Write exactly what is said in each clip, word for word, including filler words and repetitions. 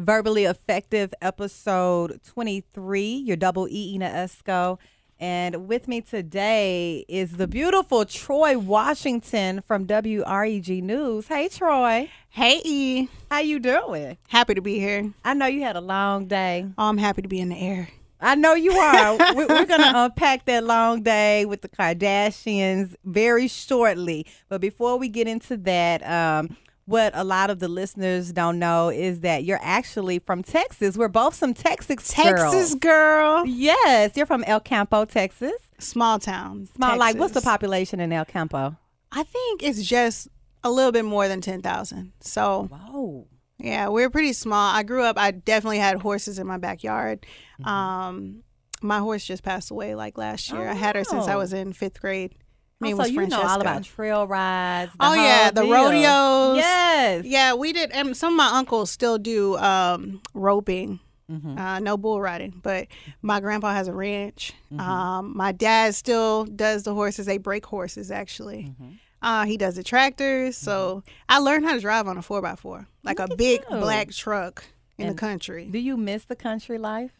Verbally Effective, episode twenty-three. Your double E, Ina Esco. And with me today is the beautiful Troy Washington from W R E G News. Hey, Troy. Hey, E. How you doing? Happy to be here. I know you had a long day. Oh, I'm happy to be in the air. I know you are. We're going to unpack that long day with the Kardashians very shortly. But before we get into that, um, what a lot of the listeners don't know is that you're actually from Texas. We're both some Texas girls. Texas girl. Yes. You're from El Campo, Texas. Small town. Small. Texas. Like, what's the population in El Campo? I think it's just a little bit more than ten thousand. So. Wow. Yeah, we're pretty small. I grew up, I definitely had horses in my backyard. Mm-hmm. Um, my horse just passed away like last year. Oh, I had her since I was in fifth grade. Oh, so you Francesca. Know all about trail rides. The oh, yeah, the deal. Rodeos. Yes. Yeah, we did. And some of my uncles still do um, roping. Mm-hmm. Uh, no bull riding. But my grandpa has a ranch. Mm-hmm. Um, my dad still does the horses. They break horses, actually. Mm-hmm. Uh, he does the tractors. Mm-hmm. So I learned how to drive on a four by four, like Look a big you. black truck in and the country. Do you miss the country life?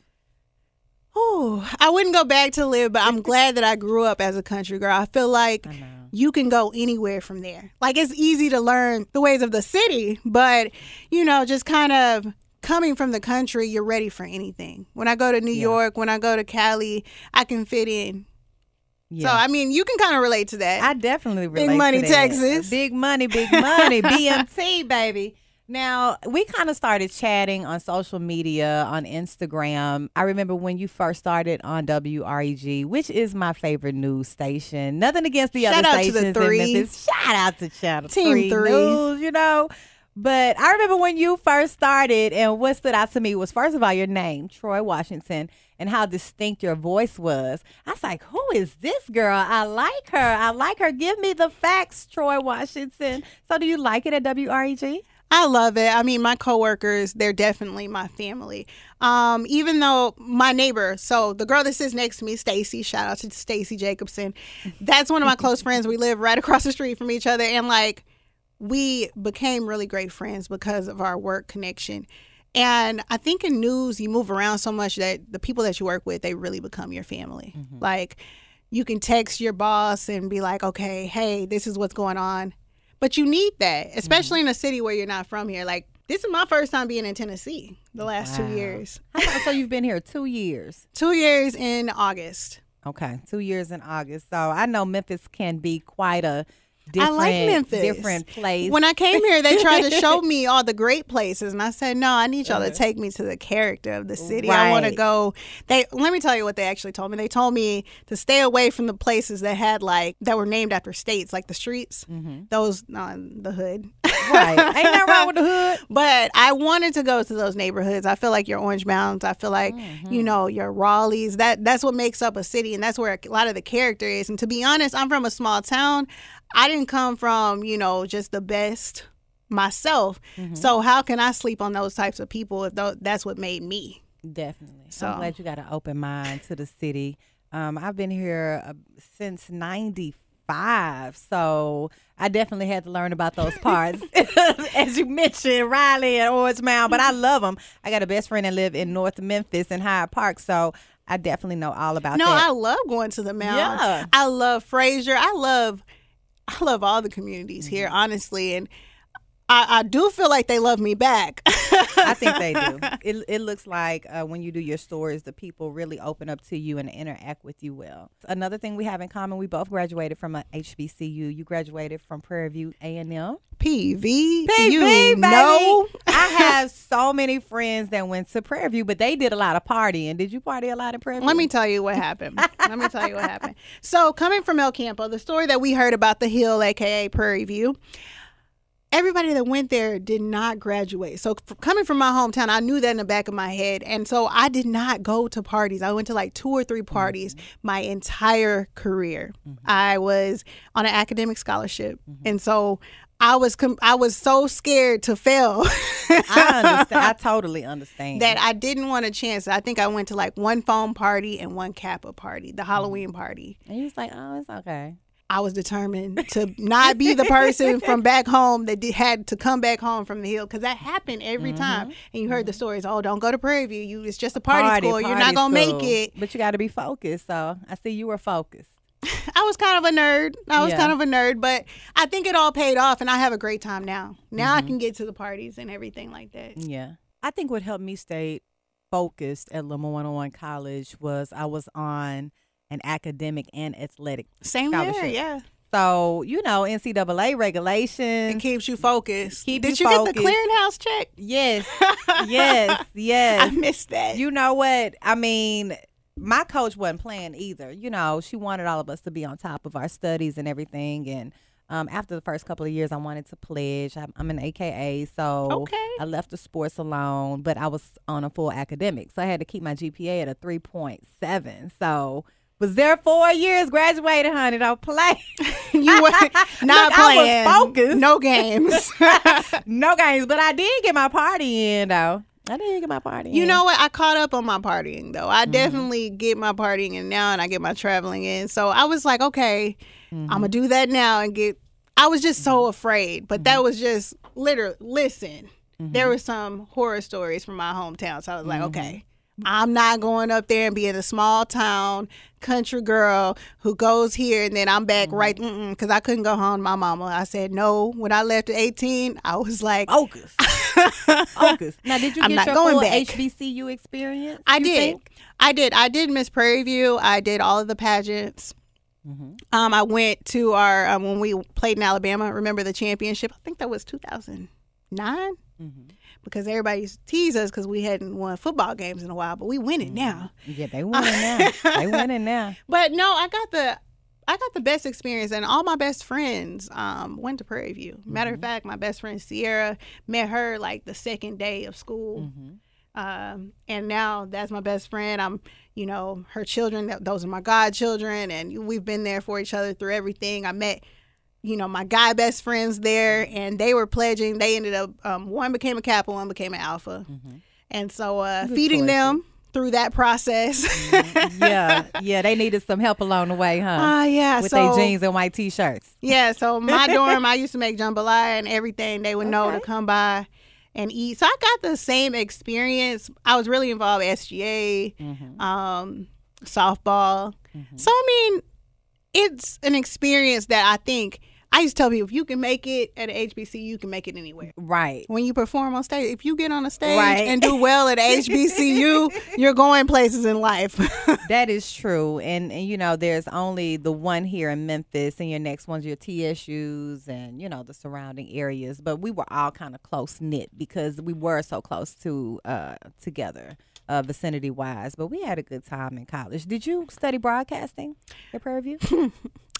Oh, I wouldn't go back to live, but I'm glad that I grew up as a country girl. I feel like I you can go anywhere from there. Like, it's easy to learn the ways of the city, but, you know, just kind of coming from the country, you're ready for anything. When I go to New yeah. York, when I go to Cali, I can fit in. Yeah. So, I mean, you can kind of relate to that. I definitely relate to that. Big money, Texas. Big money, big money. B M T, baby. Now, we kind of started chatting on social media, on Instagram. I remember when you first started on W R E G, which is my favorite news station. Nothing against the Shout other stations Shout out to the three. In Memphis. Shout out to Channel Team three, three News, you know. But I remember when you first started, and what stood out to me was, first of all, your name, Troy Washington, and how distinct your voice was. I was like, who is this girl? I like her. I like her. Give me the facts, Troy Washington. So do you like it at W R E G? I love it. I mean, my coworkers, they're definitely my family. Um, even though my neighbor, so the girl that sits next to me, Stacy, shout out to Stacy Jacobson. That's one of my close friends. We live right across the street from each other. And like, we became really great friends because of our work connection. And I think in news, you move around so much that the people that you work with, they really become your family. Mm-hmm. Like, you can text your boss and be like, okay, hey, this is what's going on. But you need that, especially mm-hmm. in a city where you're not from here. Like, this is my first time being in Tennessee the last wow. two years. So you've been here two years? Two years in August. Okay, two years in August. So I know Memphis can be quite a different, I like Memphis. different place. When I came here, they tried to show me all the great places. And I said, no, I need y'all to take me to the character of the city. Right. I want to go. They Let me tell you what they actually told me. They told me to stay away from the places that had like, that were named after states, like the streets, mm-hmm. those, no, the hood. Right. Ain't that wrong with the hood? But I wanted to go to those neighborhoods. I feel like your Orange Mountains. I feel like, mm-hmm. you know, your Raleighs. That, that's what makes up a city. And that's where a lot of the character is. And to be honest, I'm from a small town. I didn't come from, you know, just the best myself. Mm-hmm. So how can I sleep on those types of people if th- that's what made me? Definitely. So I'm glad you got an open mind to the city. Um, I've been here uh, since ninety-five, so I definitely had to learn about those parts. As you mentioned, Raleigh and Orange Mound, but I love them. I got a best friend that live in North Memphis in Hyde Park, so I definitely know all about no, that. No, I love going to the mountains. Yeah. I love Fraser. I love... I love all the communities mm-hmm. here, honestly, and I, I do feel like they love me back. I think they do. It, it looks like uh, when you do your stories, the people really open up to you and interact with you well. Another thing we have in common, we both graduated from a H B C U. You graduated from Prairie View A and M. P V, you know. I have so many friends that went to Prairie View, but they did a lot of partying. Did you party a lot in Prairie View? Let me tell you what happened. Let me tell you what happened. So coming from El Campo, the story that we heard about the hill, a k a. Prairie View, everybody that went there did not graduate. So f- coming from my hometown, I knew that in the back of my head. And so I did not go to parties. I went to like two or three parties mm-hmm. my entire career. Mm-hmm. I was on an academic scholarship. Mm-hmm. And so I was com- I was so scared to fail. I understand. I totally understand. That I didn't want a chance. I think I went to like one foam party and one Kappa party, the Halloween mm-hmm. party. And you was like, oh, it's okay. I was determined to not be the person from back home that did, had to come back home from the hill, because that happened every mm-hmm. time. And you heard mm-hmm. the stories, oh, don't go to Prairie View. You, it's just a party, party school. Party You're not going to make it. But you got to be focused. So I see you were focused. I was kind of a nerd. I was yeah. kind of a nerd, but I think it all paid off, and I have a great time now. Now mm-hmm. I can get to the parties and everything like that. Yeah. I think what helped me stay focused at Lamar one oh one College was I was on an academic and athletic Same scholarship. Year, yeah. So, you know, N C double A regulations. It keeps you focused. Keep Did you, you focused. Get the clearinghouse check? Yes. yes. Yes. I missed that. You know what? I mean, my coach wasn't playing either. You know, she wanted all of us to be on top of our studies and everything. And um, after the first couple of years, I wanted to pledge. I'm, I'm an A K A, so okay. I left the sports alone, but I was on a full academic. So I had to keep my G P A at a three point seven. So was there four years, graduated, honey. Don't play. You were not Look, playing. I was focused. No games. no games. But I did get my party in, though. I didn't get my partying. You know what? I caught up on my partying, though. I mm-hmm. definitely get my partying in now, and I get my traveling in. So I was like, okay, mm-hmm. I'm going to do that now and get. I was just so afraid. But mm-hmm. that was just literally, listen, mm-hmm. there were some horror stories from my hometown. So I was like, mm-hmm. okay, I'm not going up there and being a small town country girl who goes here and then I'm back mm-hmm. right. Mm-mm, because I couldn't go home to my mama. I said no. When I left at eighteen, I was like, focus. focus. Now, did you I'm get your full back. H B C U experience? I did. Think? I did. I did Miss Prairie View. I did all of the pageants. Mm-hmm. Um, I went to our um, when we played in Alabama. Remember the championship? I think that was two thousand nine. Mm-hmm. Because everybody used to tease us because we hadn't won football games in a while, but we winning mm-hmm. now. Yeah, they winning now. They winning now. But no, I got the, I got the best experience, and all my best friends um, went to Prairie View. Matter mm-hmm. of fact, my best friend Sierra, met her like the second day of school, mm-hmm. um, and now that's my best friend. I'm, you know, her children. Those are my godchildren, and we've been there for each other through everything. I met. You know, my guy best friends there, and they were pledging. They ended up, um, one became a Kappa, one became an Alpha. Mm-hmm. And so uh, feeding choice. Them through that process. Mm-hmm. Yeah, yeah, they needed some help along the way, huh? Ah, uh, yeah. With so, their jeans and white T-shirts. Yeah, so my dorm, I used to make jambalaya and everything. They would okay. know to come by and eat. So I got the same experience. I was really involved with S G A, mm-hmm. um, softball. Mm-hmm. So, I mean, it's an experience that I think I used to tell people, if you can make it at a H B C U, you can make it anywhere. Right. When you perform on stage, if you get on a stage right. and do well at a H B C U, you're going places in life. That is true. And, and, you know, there's only the one here in Memphis, and your next one's your T S Us and, you know, the surrounding areas. But we were all kind of close-knit because we were so close to uh, together. Uh, vicinity-wise, but we had a good time in college. Did you study broadcasting at Prairie View?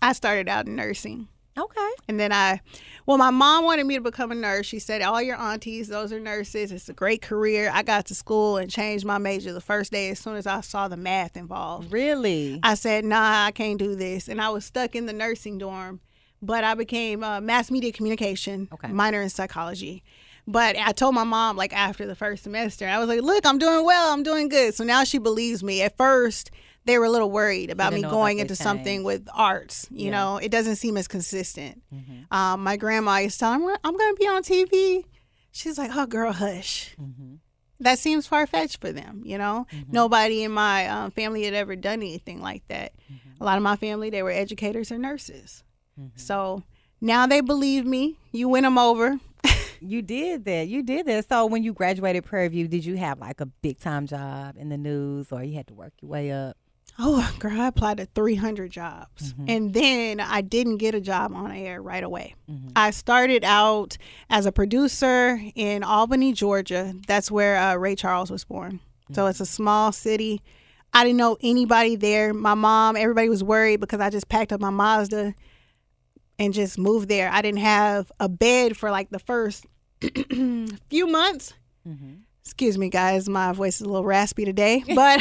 I started out in nursing. Okay. And then I, well, my mom wanted me to become a nurse. She said, all your aunties, those are nurses. It's a great career. I got to school and changed my major the first day as soon as I saw the math involved. Really? I said, nah, I can't do this. And I was stuck in the nursing dorm, but I became uh, mass media communication, okay. minor in psychology. But I told my mom, like, after the first semester, I was like, look, I'm doing well. I'm doing good. So now she believes me. At first, they were a little worried about me going into something with arts. You yeah. know, it doesn't seem as consistent. Mm-hmm. Um, my grandma is telling me, I'm going to be on T V. She's like, oh, girl, hush. Mm-hmm. That seems far-fetched for them, you know. Mm-hmm. Nobody in my um, family had ever done anything like that. Mm-hmm. A lot of my family, they were educators or nurses. Mm-hmm. So now they believe me. You win them over. You did that. You did that. So when you graduated Prairie View, did you have like a big time job in the news, or you had to work your way up? Oh, girl, I applied to three hundred jobs. Mm-hmm. And then I didn't get a job on air right away. Mm-hmm. I started out as a producer in Albany, Georgia. That's where uh, Ray Charles was born. Mm-hmm. So it's a small city. I didn't know anybody there. My mom, everybody was worried because I just packed up my Mazda and just moved there. I didn't have a bed for like the first few months. Mm-hmm. Excuse me, guys. My voice is a little raspy today. But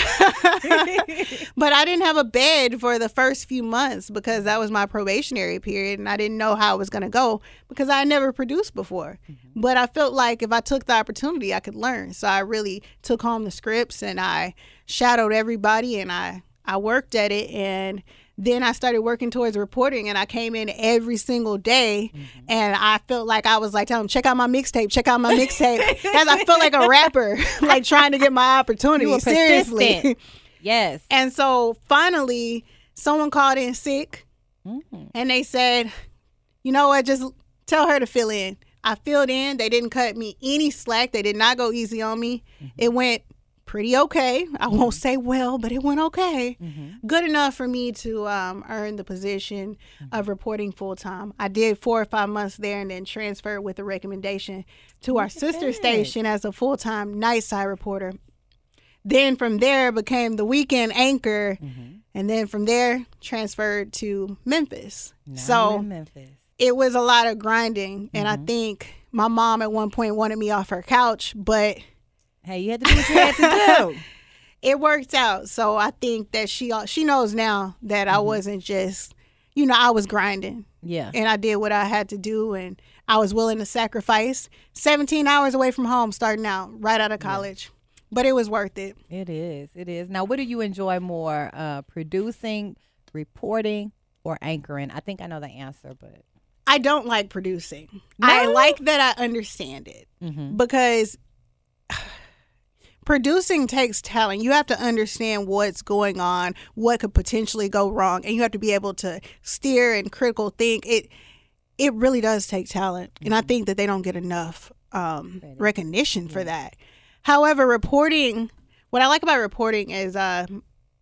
but I didn't have a bed for the first few months because that was my probationary period. And I didn't know how it was going to go because I had never produced before. Mm-hmm. But I felt like if I took the opportunity, I could learn. So I really took home the scripts and I shadowed everybody and I, I worked at it. And Then I started working towards reporting, and I came in every single day, mm-hmm. and I felt like I was like telling them, check out my mixtape, check out my mixtape. As I felt like a rapper, like trying to get my opportunity. Seriously. Yes. And so finally, someone called in sick, mm-hmm. and they said, you know what, just tell her to fill in. I filled in. They didn't cut me any slack. They did not go easy on me. Mm-hmm. It went pretty okay. I won't say well, but it went okay. Mm-hmm. Good enough for me to um, earn the position mm-hmm. of reporting full time. I did four or five months there and then transferred with a recommendation to Look our sister that. station as a full time night side reporter. Then from there became the weekend anchor. Mm-hmm. And then from there transferred to Memphis. Now so in Memphis. It was a lot of grinding. And mm-hmm. I think my mom at one point wanted me off her couch, but hey, you had to do what you had to do. It worked out. So I think that she she knows now that mm-hmm. I wasn't just, you know, I was grinding. Yeah. And I did what I had to do, and I was willing to sacrifice seventeen hours away from home starting out right out of college. Yeah. But it was worth it. It is. It is. Now, what do you enjoy more, uh, producing, reporting, or anchoring? I think I know the answer, but I don't like producing. No? I like that I understand it mm-hmm. because producing takes talent. You have to understand what's going on, what could potentially go wrong, and you have to be able to steer and critical think. It it really does take talent, mm-hmm. and I think that they don't get enough um, recognition yeah. for that. However, reporting, what I like about reporting is uh,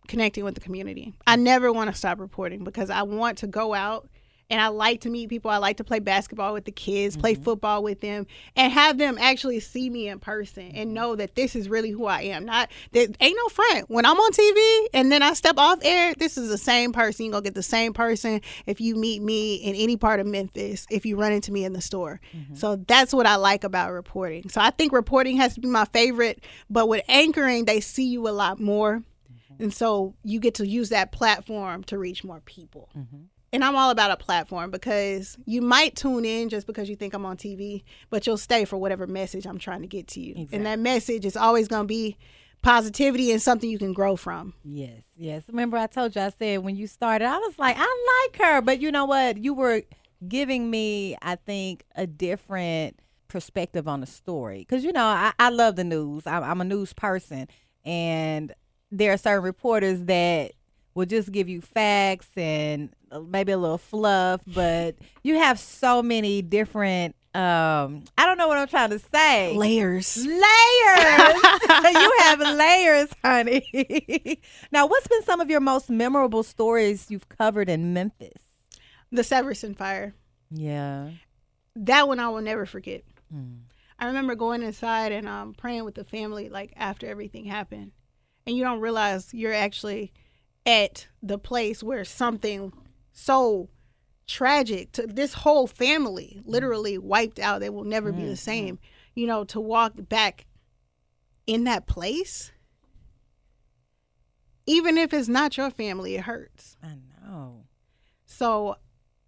connecting with the community. I never want to stop reporting because I want to go out. And I like to meet people. I like to play basketball with the kids, mm-hmm. play football with them, and have them actually see me in person and know that this is really who I am. Not there ain't no front. When I'm on T V and then I step off air, this is the same person. You're going to get the same person if you meet me in any part of Memphis, if you run into me in the store. Mm-hmm. So that's what I like about reporting. So I think reporting has to be my favorite. But with anchoring, they see you a lot more. Mm-hmm. And so you get to use that platform to reach more people. Mm-hmm. And I'm all about a platform because you might tune in just because you think I'm on T V, but you'll stay for whatever message I'm trying to get to you. Exactly. And that message is always going to be positivity and something you can grow from. Yes, yes. Remember I told you, I said when you started, I was like, I like her. But you know what? You were giving me, I think, a different perspective on the story. Because, you know, I, I love the news. I'm, I'm a news person. And there are certain reporters that will just give you facts and maybe a little fluff, but you have so many different, um, I don't know what I'm trying to say. Layers. Layers. You have layers, honey. Now, what's been some of your most memorable stories you've covered in Memphis? The Severson fire. Yeah. That one I will never forget. Mm. I remember going inside and um, praying with the family, like, after everything happened. And you don't realize you're actually at the place where something so tragic to this whole family literally wiped out. They will never mm-hmm. be the same. You know, to walk back in that place, even if it's not your family, it hurts. I know. So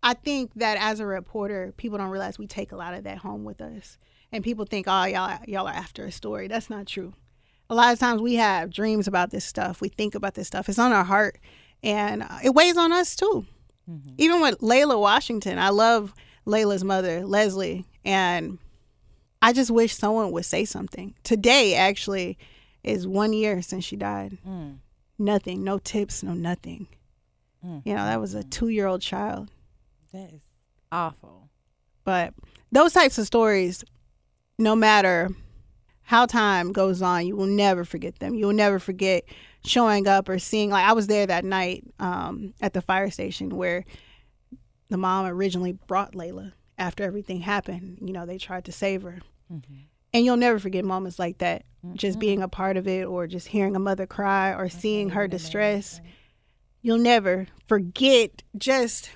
I think that as a reporter, people don't realize we take a lot of that home with us. And people think, oh, y'all, y'all are after a story. That's not true. A lot of times we have dreams about this stuff. We think about this stuff. It's on our heart. And it weighs on us, too. Mm-hmm. Even with Layla Washington, I love Layla's mother, Leslie. And I just wish someone would say something. Today, actually, is one year since she died. Mm. Nothing. No tips. No nothing. Mm. You know, that was a two-year-old child. That is awful. But those types of stories, no matter how time goes on, you will never forget them. You will never forget showing up or seeing, like I was there that night um, at the fire station where the mom originally brought Layla after everything happened. You know, they tried to save her. Mm-hmm. And you'll never forget moments like that, mm-hmm. just being a part of it or just hearing a mother cry or That's seeing her distress. Amazing. You'll never forget just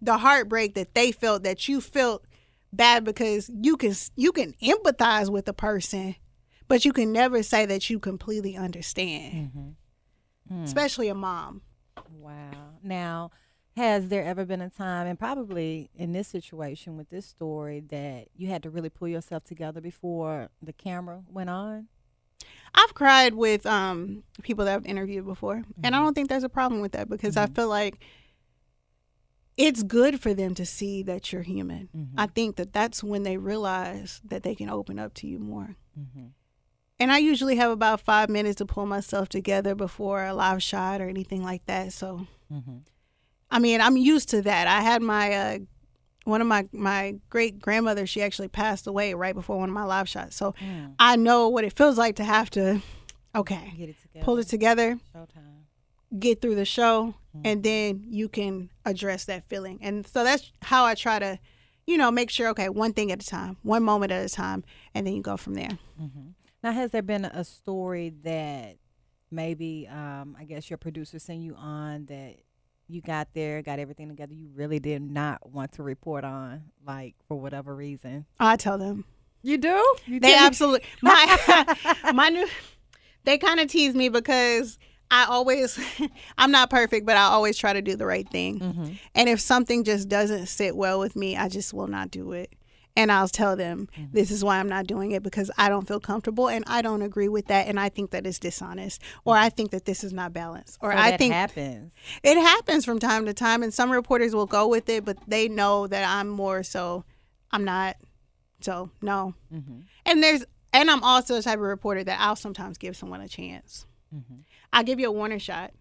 the heartbreak that they felt, that you felt bad because you can you can empathize with a person, but you can never say that you completely understand, mm-hmm. mm. especially a mom. Wow. Now, has there ever been a time, and probably in this situation with this story, that you had to really pull yourself together before the camera went on? I've cried with um, people that I've interviewed before, mm-hmm. and I don't think there's a problem with that because mm-hmm. I feel like it's good for them to see that you're human. Mm-hmm. I think that that's when they realize that they can open up to you more. Mm-hmm. And I usually have about five minutes to pull myself together before a live shot or anything like that. So, mm-hmm. I mean, I'm used to that. I had my, uh, one of my, my great grandmother, she actually passed away right before one of my live shots. So yeah. I know what it feels like to have to, okay, Get it together. pull it together. Showtime. Get through the show, mm-hmm. and then you can address that feeling. And so that's how I try to, you know, make sure, okay, one thing at a time, one moment at a time, and then you go from there. Mm-hmm. Now, has there been a story that maybe, um, I guess your producer sent you on that you got there, got everything together, you really did not want to report on, like, for whatever reason? I tell them. You do? You they do? Absolutely. My, my new, they kind of tease me because I always, I'm not perfect, but I always try to do the right thing. Mm-hmm. And if something just doesn't sit well with me, I just will not do it. And I'll tell them, mm-hmm. this is why I'm not doing it, because I don't feel comfortable and I don't agree with that. And I think that it's dishonest, or I think that this is not balanced, or so I that think happens. It happens from time to time. And some reporters will go with it, but they know that I'm more so I'm not. So, no. Mm-hmm. And there's and I'm also the type of reporter that I'll sometimes give someone a chance. Mm-hmm. I'll give you a warning shot.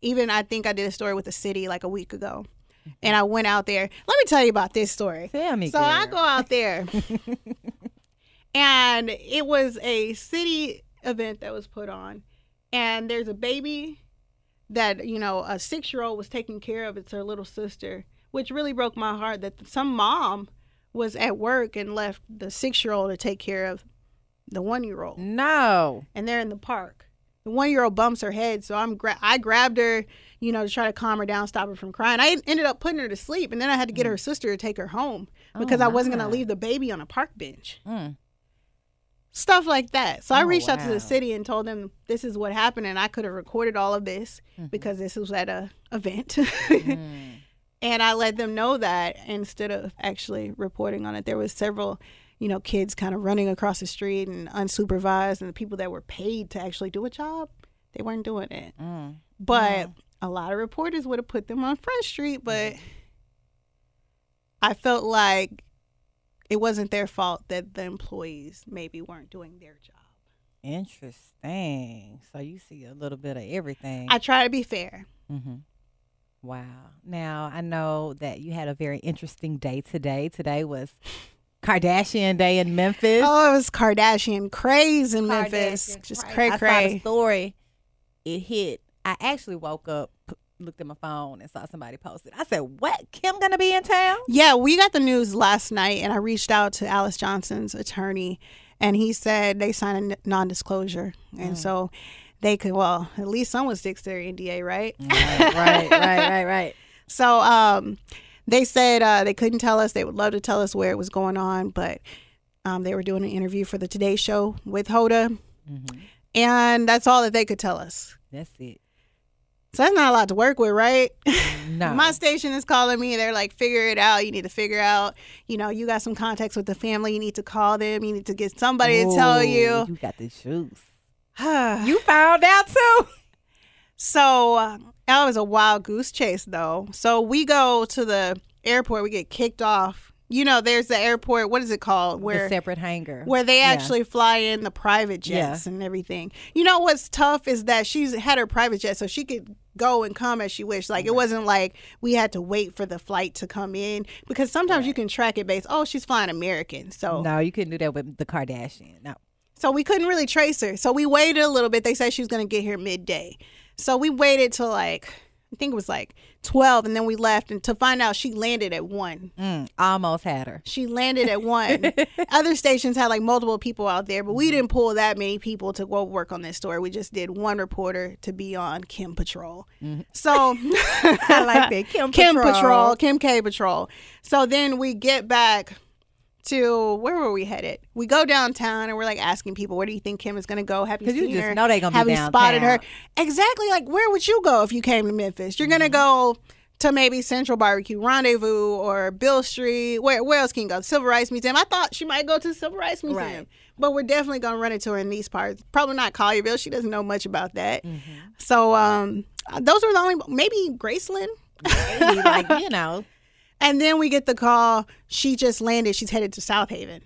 Even I think I did a story with the city like a week ago. And I went out there. Let me tell you about this story. Tell me, so girl. I go out there. And it was a city event that was put on. And there's a baby that, you know, a six-year-old was taking care of. It's her little sister, which really broke my heart that some mom was at work and left the six-year-old to take care of the one-year-old. No. And they're in the park. The one-year-old bumps her head, so I'm gra- I grabbed her, you know, to try to calm her down, stop her from crying. I ended up putting her to sleep, and then I had to get her sister to take her home because oh, I wasn't going to leave the baby on a park bench. Mm. Stuff like that. So oh, I reached wow. out to the city and told them this is what happened, and I could have recorded all of this mm-hmm. because this was at a event. mm. And I let them know that instead of actually reporting on it. There was several, you know, kids kind of running across the street and unsupervised, and the people that were paid to actually do a job, they weren't doing it. Mm. But yeah. a lot of reporters would have put them on Front Street, but mm. I felt like it wasn't their fault that the employees maybe weren't doing their job. Interesting. So you see a little bit of everything. I try to be fair. Mm-hmm. Wow. Now, I know that you had a very interesting day today. Today was Kardashian Day in Memphis. Oh, it was Kardashian craze in Kardashian Memphis. Just cray cray. I saw the story. It hit. I actually woke up, looked at my phone, and saw somebody post it. I said, "What? Kim gonna be in town?" Yeah, we got the news last night, and I reached out to Alice Johnson's attorney, and he said they signed a non-disclosure, and mm. so they could. Well, at least someone sticks to their N D A, right? Right, right, right, right, right. So, um. They said uh, they couldn't tell us. They would love to tell us where it was going on, but um, they were doing an interview for the Today Show with Hoda, mm-hmm. and that's all that they could tell us. That's it. So that's not a lot to work with, right? No. My station is calling me. They're like, figure it out. You need to figure out, you know, you got some contacts with the family. You need to call them. You need to get somebody Ooh, to tell you. You got the truth. You found out, too. So uh, that was a wild goose chase, though. So we go to the airport. We get kicked off. You know, there's the airport. What is it called? Where, the separate hangar. Where they yeah. actually fly in the private jets yeah. and everything. You know what's tough is that she's had her private jet, so she could go and come as she wished. Like, right. it wasn't like we had to wait for the flight to come in. Because sometimes right. you can track it based, oh, she's flying American. So no, you couldn't do that with the Kardashian. No. So we couldn't really trace her. So we waited a little bit. They said she was going to get here midday. So we waited till like, I think it was like twelve, and then we left, and to find out she landed at one. Mm, almost had her. She landed at one. Other stations had like multiple people out there, but we didn't pull that many people to go work on this story. We just did one reporter to be on Kim Patrol. Mm-hmm. So I like that. Kim, Kim Patrol. Patrol. Kim K Patrol. So then we get back to where were we headed? We go downtown and we're like asking people, where do you think Kim is going to go? Have you seen you just her? Know they gonna Have be you downtown. Spotted her? Exactly. Like, where would you go if you came to Memphis? You're mm-hmm. going to go to maybe Central Barbecue Rendezvous or Bill Street. Where, where else can you go? Civil Rights Museum. I thought she might go to the Civil Rights Museum. Right. But we're definitely going to run into her in these parts. Probably not Collierville. She doesn't know much about that. Mm-hmm. So um, those were the only, maybe Graceland. Maybe, like, you know. And then we get the call. She just landed. She's headed to South Haven.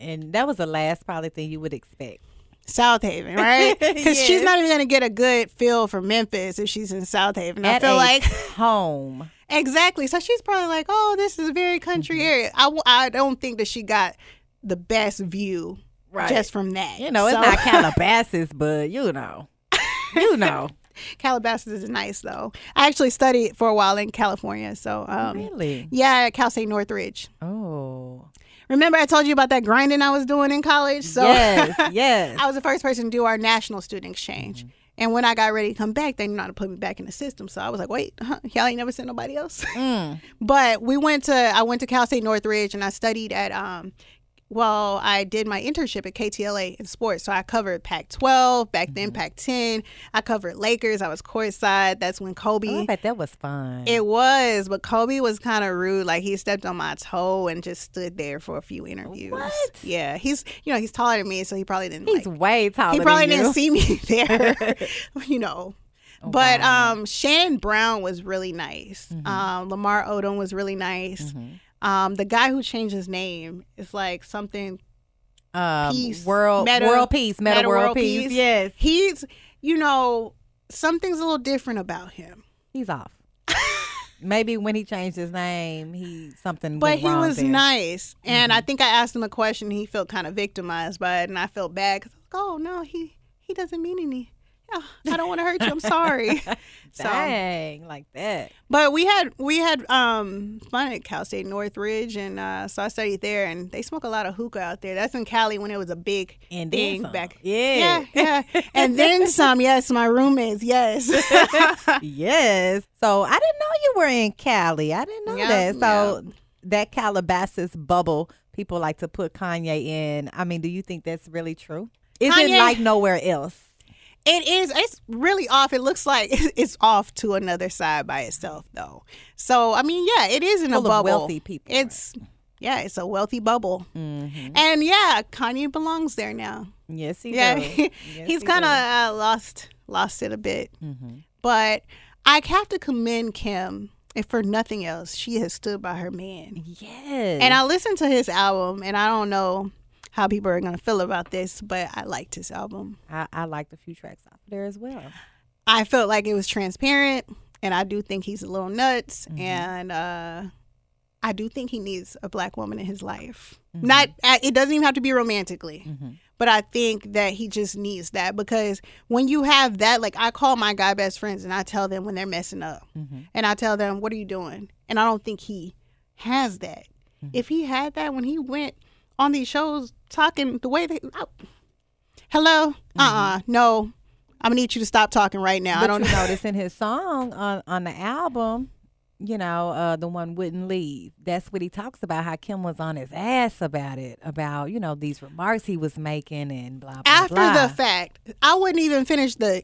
And that was the last probably thing you would expect. South Haven, right? Because yes. she's not even going to get a good feel for Memphis if she's in South Haven. At I feel a like home. Exactly. So she's probably like, oh, this is a very country mm-hmm. area. I, I don't think that she got the best view right. just from that. You know, so. It's not Calabasas, but you know. You know. Calabasas is nice, though. I actually studied for a while in California. So um, really? Yeah, at Cal State Northridge. Oh. Remember I told you about that grinding I was doing in college? So yes, yes. I was the first person to do our national student exchange. Mm-hmm. And when I got ready to come back, they knew how to put me back in the system. So I was like, wait, huh, y'all ain't never sent nobody else? Mm. But we went to, I went to Cal State Northridge and I studied at, um, well, I did my internship at K T L A in sports. So I covered Pac twelve, back mm-hmm. then Pac ten. I covered Lakers. I was courtside. That's when Kobe. Oh, I bet that was fun. It was, but Kobe was kind of rude. Like he stepped on my toe and just stood there for a few interviews. What? Yeah, he's you know he's taller than me, so he probably didn't. He's like, way taller. He probably than didn't you. See me there. you know. Oh, but wow. um, Shannon Brown was really nice. Mm-hmm. Um, Lamar Odom was really nice. Mm-hmm. Um, the guy who changed his name is like something. Um, peace, world, Metta, world peace, Metta, Metta World, World Peace. Peace. Yes, he's you know something's a little different about him. He's off. Maybe when he changed his name, he something. But went wrong he was there. Nice, and mm-hmm. I think I asked him a question. He felt kind of victimized by it, and I felt bad because oh no, he he doesn't mean any. Oh, I don't want to hurt you. I'm sorry. Dang, so, like that. But we had we had um, fun at Cal State Northridge, and uh, so I studied there. And they smoke a lot of hookah out there. That's in Cali when it was a big and thing back. Yeah, yeah, yeah. And then some. Yes, my roommates. Yes, yes. So I didn't know you were in Cali. I didn't know yeah, that. So yeah. that Calabasas bubble, people like to put Kanye in. I mean, do you think that's really true? Is Kanye- it like nowhere else? It is. It's really off. It looks like it's off to another side by itself, though. So, I mean, yeah, it is in Full a bubble. Of wealthy people. It's, right? yeah, it's a wealthy bubble. Mm-hmm. And, yeah, Kanye belongs there now. Yes, he yeah, does. Yes, he's he kind of uh, lost lost it a bit. Mm-hmm. But I have to commend Kim. If for nothing else, she has stood by her man. Yes. And I listened to his album, and I don't know how people are going to feel about this, but I liked his album. I, I liked a few tracks off there as well. I felt like it was transparent, and I do think he's a little nuts, mm-hmm. and uh, I do think he needs a black woman in his life. Mm-hmm. Not it doesn't even have to be romantically, mm-hmm. but I think that he just needs that, because when you have that, like I call my guy best friends, and I tell them when they're messing up, mm-hmm. and I tell them, what are you doing? And I don't think he has that. Mm-hmm. If he had that when he went on these shows talking the way they oh. hello mm-hmm. uh-uh no I'm gonna need you to stop talking right now. But I don't you notice in his song on on the album, you know, uh the one wouldn't leave, that's what he talks about, how Kim was on his ass about it, about you know these remarks he was making and blah blah after blah. The fact I wouldn't even finish the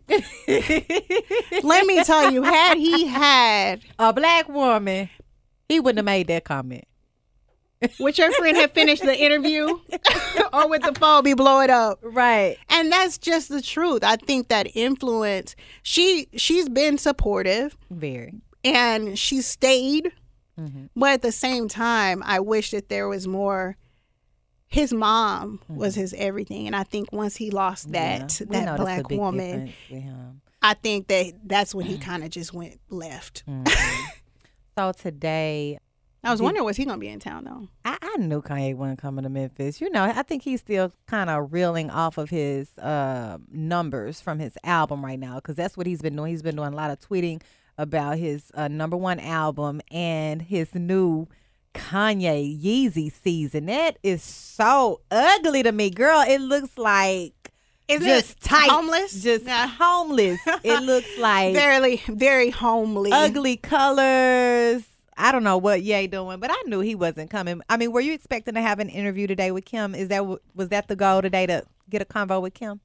let me tell you, had he had a black woman, he wouldn't have made that comment. Would your friend have finished the interview or would the phone be blowing up? Right. And that's just the truth. I think that influence, she, she's been supportive. Very. And she stayed. Mm-hmm. But at the same time, I wish that there was more. His mom mm-hmm. was his everything. And I think once he lost that, yeah, that black woman, I think that that's when he kind of just went left. Mm-hmm. So today... I was wondering, was he going to be in town, though? I, I knew Kanye wasn't coming to Memphis. You know, I think he's still kind of reeling off of his uh, numbers from his album right now, because that's what he's been doing. He's been doing a lot of tweeting about his uh, number one album and his new Kanye Yeezy season. That is so ugly to me, girl. It looks like Isn't just it tight, homeless, just nah. homeless. It looks like very, very homely, ugly colors. I don't know what Ye doing, but I knew he wasn't coming. I mean, were you expecting to have an interview today with Kim? Is that was that the goal today, to get a convo with Kim?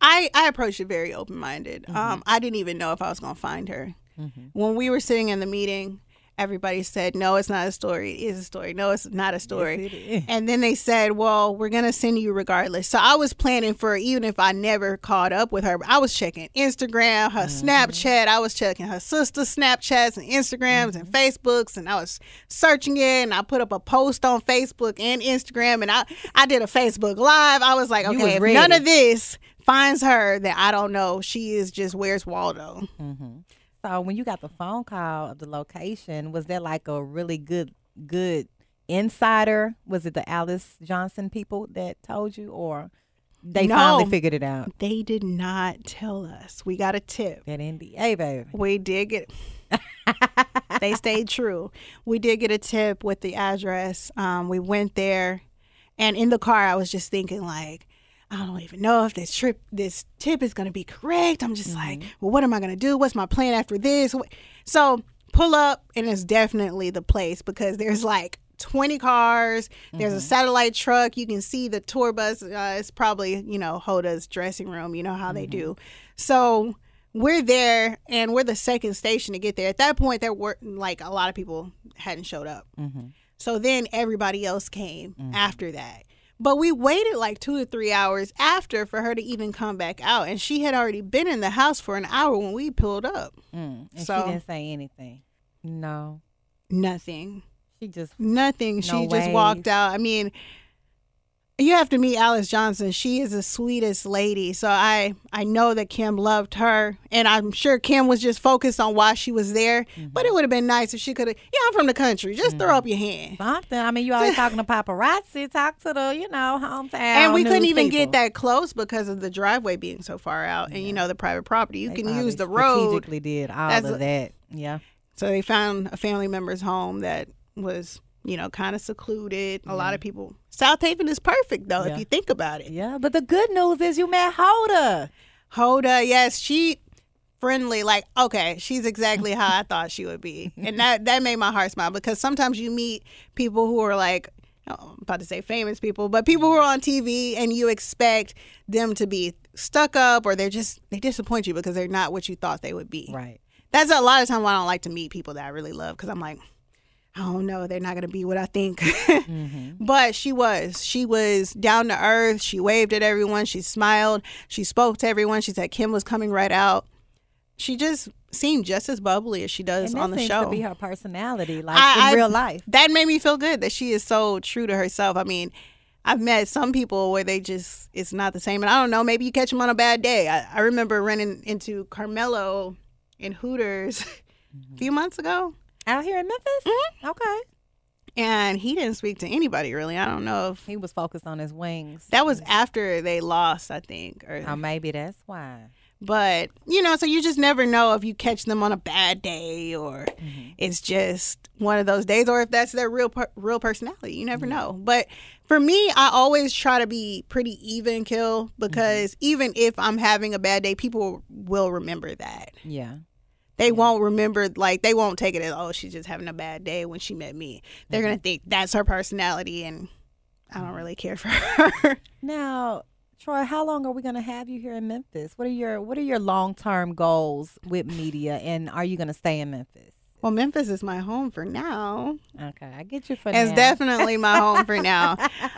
I, I approached it very open minded. Mm-hmm. Um, I didn't even know if I was going to find her. Mm-hmm. When we were sitting in the meeting, everybody said, no, it's not a story. It is a story. No, it's not a story. Yes, it is. And then they said, well, we're going to send you regardless. So I was planning for, even if I never caught up with her, I was checking Instagram, her mm-hmm. Snapchat. I was checking her sister's Snapchats and Instagrams mm-hmm. and Facebooks. And I was searching it. And I put up a post on Facebook and Instagram. And I, I did a Facebook Live. I was like, okay, was if none of this finds her, that I don't know. She is just, where's Waldo? Mm-hmm. So when you got the phone call of the location, was there like a really good, good insider? Was it the Alice Johnson people that told you, or they no, finally figured it out? They did not tell us. We got a tip. That N D A, baby. We did get they stayed true. We did get a tip with the address. Um, we went there, and in the car, I was just thinking like, I don't even know if this trip, this tip is going to be correct. I'm just mm-hmm. like, well, what am I going to do? What's my plan after this? So pull up, and it's definitely the place because there's like twenty cars. Mm-hmm. There's a satellite truck. You can see the tour bus. Uh, it's probably, you know, Hoda's dressing room. You know how mm-hmm. they do. So we're there, and we're the second station to get there. At that point, there were like a lot of people hadn't showed up. Mm-hmm. So then everybody else came mm-hmm. after that. But we waited like two to three hours after for her to even come back out. And she had already been in the house for an hour when we pulled up. Mm, and so, she didn't say anything. No. Nothing. She just. Nothing. No she ways. Just walked out. I mean, you have to meet Alice Johnson. She is the sweetest lady. So I, I know that Kim loved her. And I'm sure Kim was just focused on why she was there. Mm-hmm. But it would have been nice if she could have, yeah, I'm from the country. Just mm-hmm. throw up your hand. Something. I mean, you always talking to paparazzi. Talk to the, you know, hometown. And we couldn't even people. Get that close because of the driveway being so far out. Yeah. And, you know, the private property. You they can use the road. Strategically did all That's, of that. Yeah. So they found a family member's home that was, you know, kind of secluded. Mm-hmm. A lot of people. South Haven is perfect, though, yeah. if you think about it. Yeah, but the good news is you met Hoda. Hoda, yes, she friendly. Like, okay, she's exactly how I thought she would be. And that, that made my heart smile because sometimes you meet people who are like, oh, I'm about to say famous people, but people who are on T V and you expect them to be stuck up or they're just, they disappoint you because they're not what you thought they would be. Right. That's a lot of times why I don't like to meet people that I really love because I'm like, I don't know. They're not going to be what I think. mm-hmm. But she was. She was down to earth. She waved at everyone. She smiled. She spoke to everyone. She said Kim was coming right out. She just seemed just as bubbly as she does on the show. And that seems to be her personality, like I, in I, real life. That made me feel good that she is so true to herself. I mean, I've met some people where they just, it's not the same. And I don't know, maybe you catch them on a bad day. I, I remember running into Carmelo in Hooters mm-hmm. a few months ago. Out here in Memphis? Mm-hmm. Okay. And he didn't speak to anybody, really. I don't know if... He was focused on his wings. That was after they lost, I think. Or oh, maybe that's why. But, you know, so you just never know if you catch them on a bad day or mm-hmm. it's just one of those days or if that's their real per- real personality. You never mm-hmm. know. But for me, I always try to be pretty even kill because mm-hmm. even if I'm having a bad day, people will remember that. Yeah. They yeah. won't remember, like, they won't take it as, oh, she's just having a bad day when she met me. They're mm-hmm. going to think that's her personality, and I don't really care for her. Now, Troy, how long are we going to have you here in Memphis? What are your What are your long-term goals with media, and are you going to stay in Memphis? Well, Memphis is my home for now. Okay, I get you for it's now. It's definitely my home for now.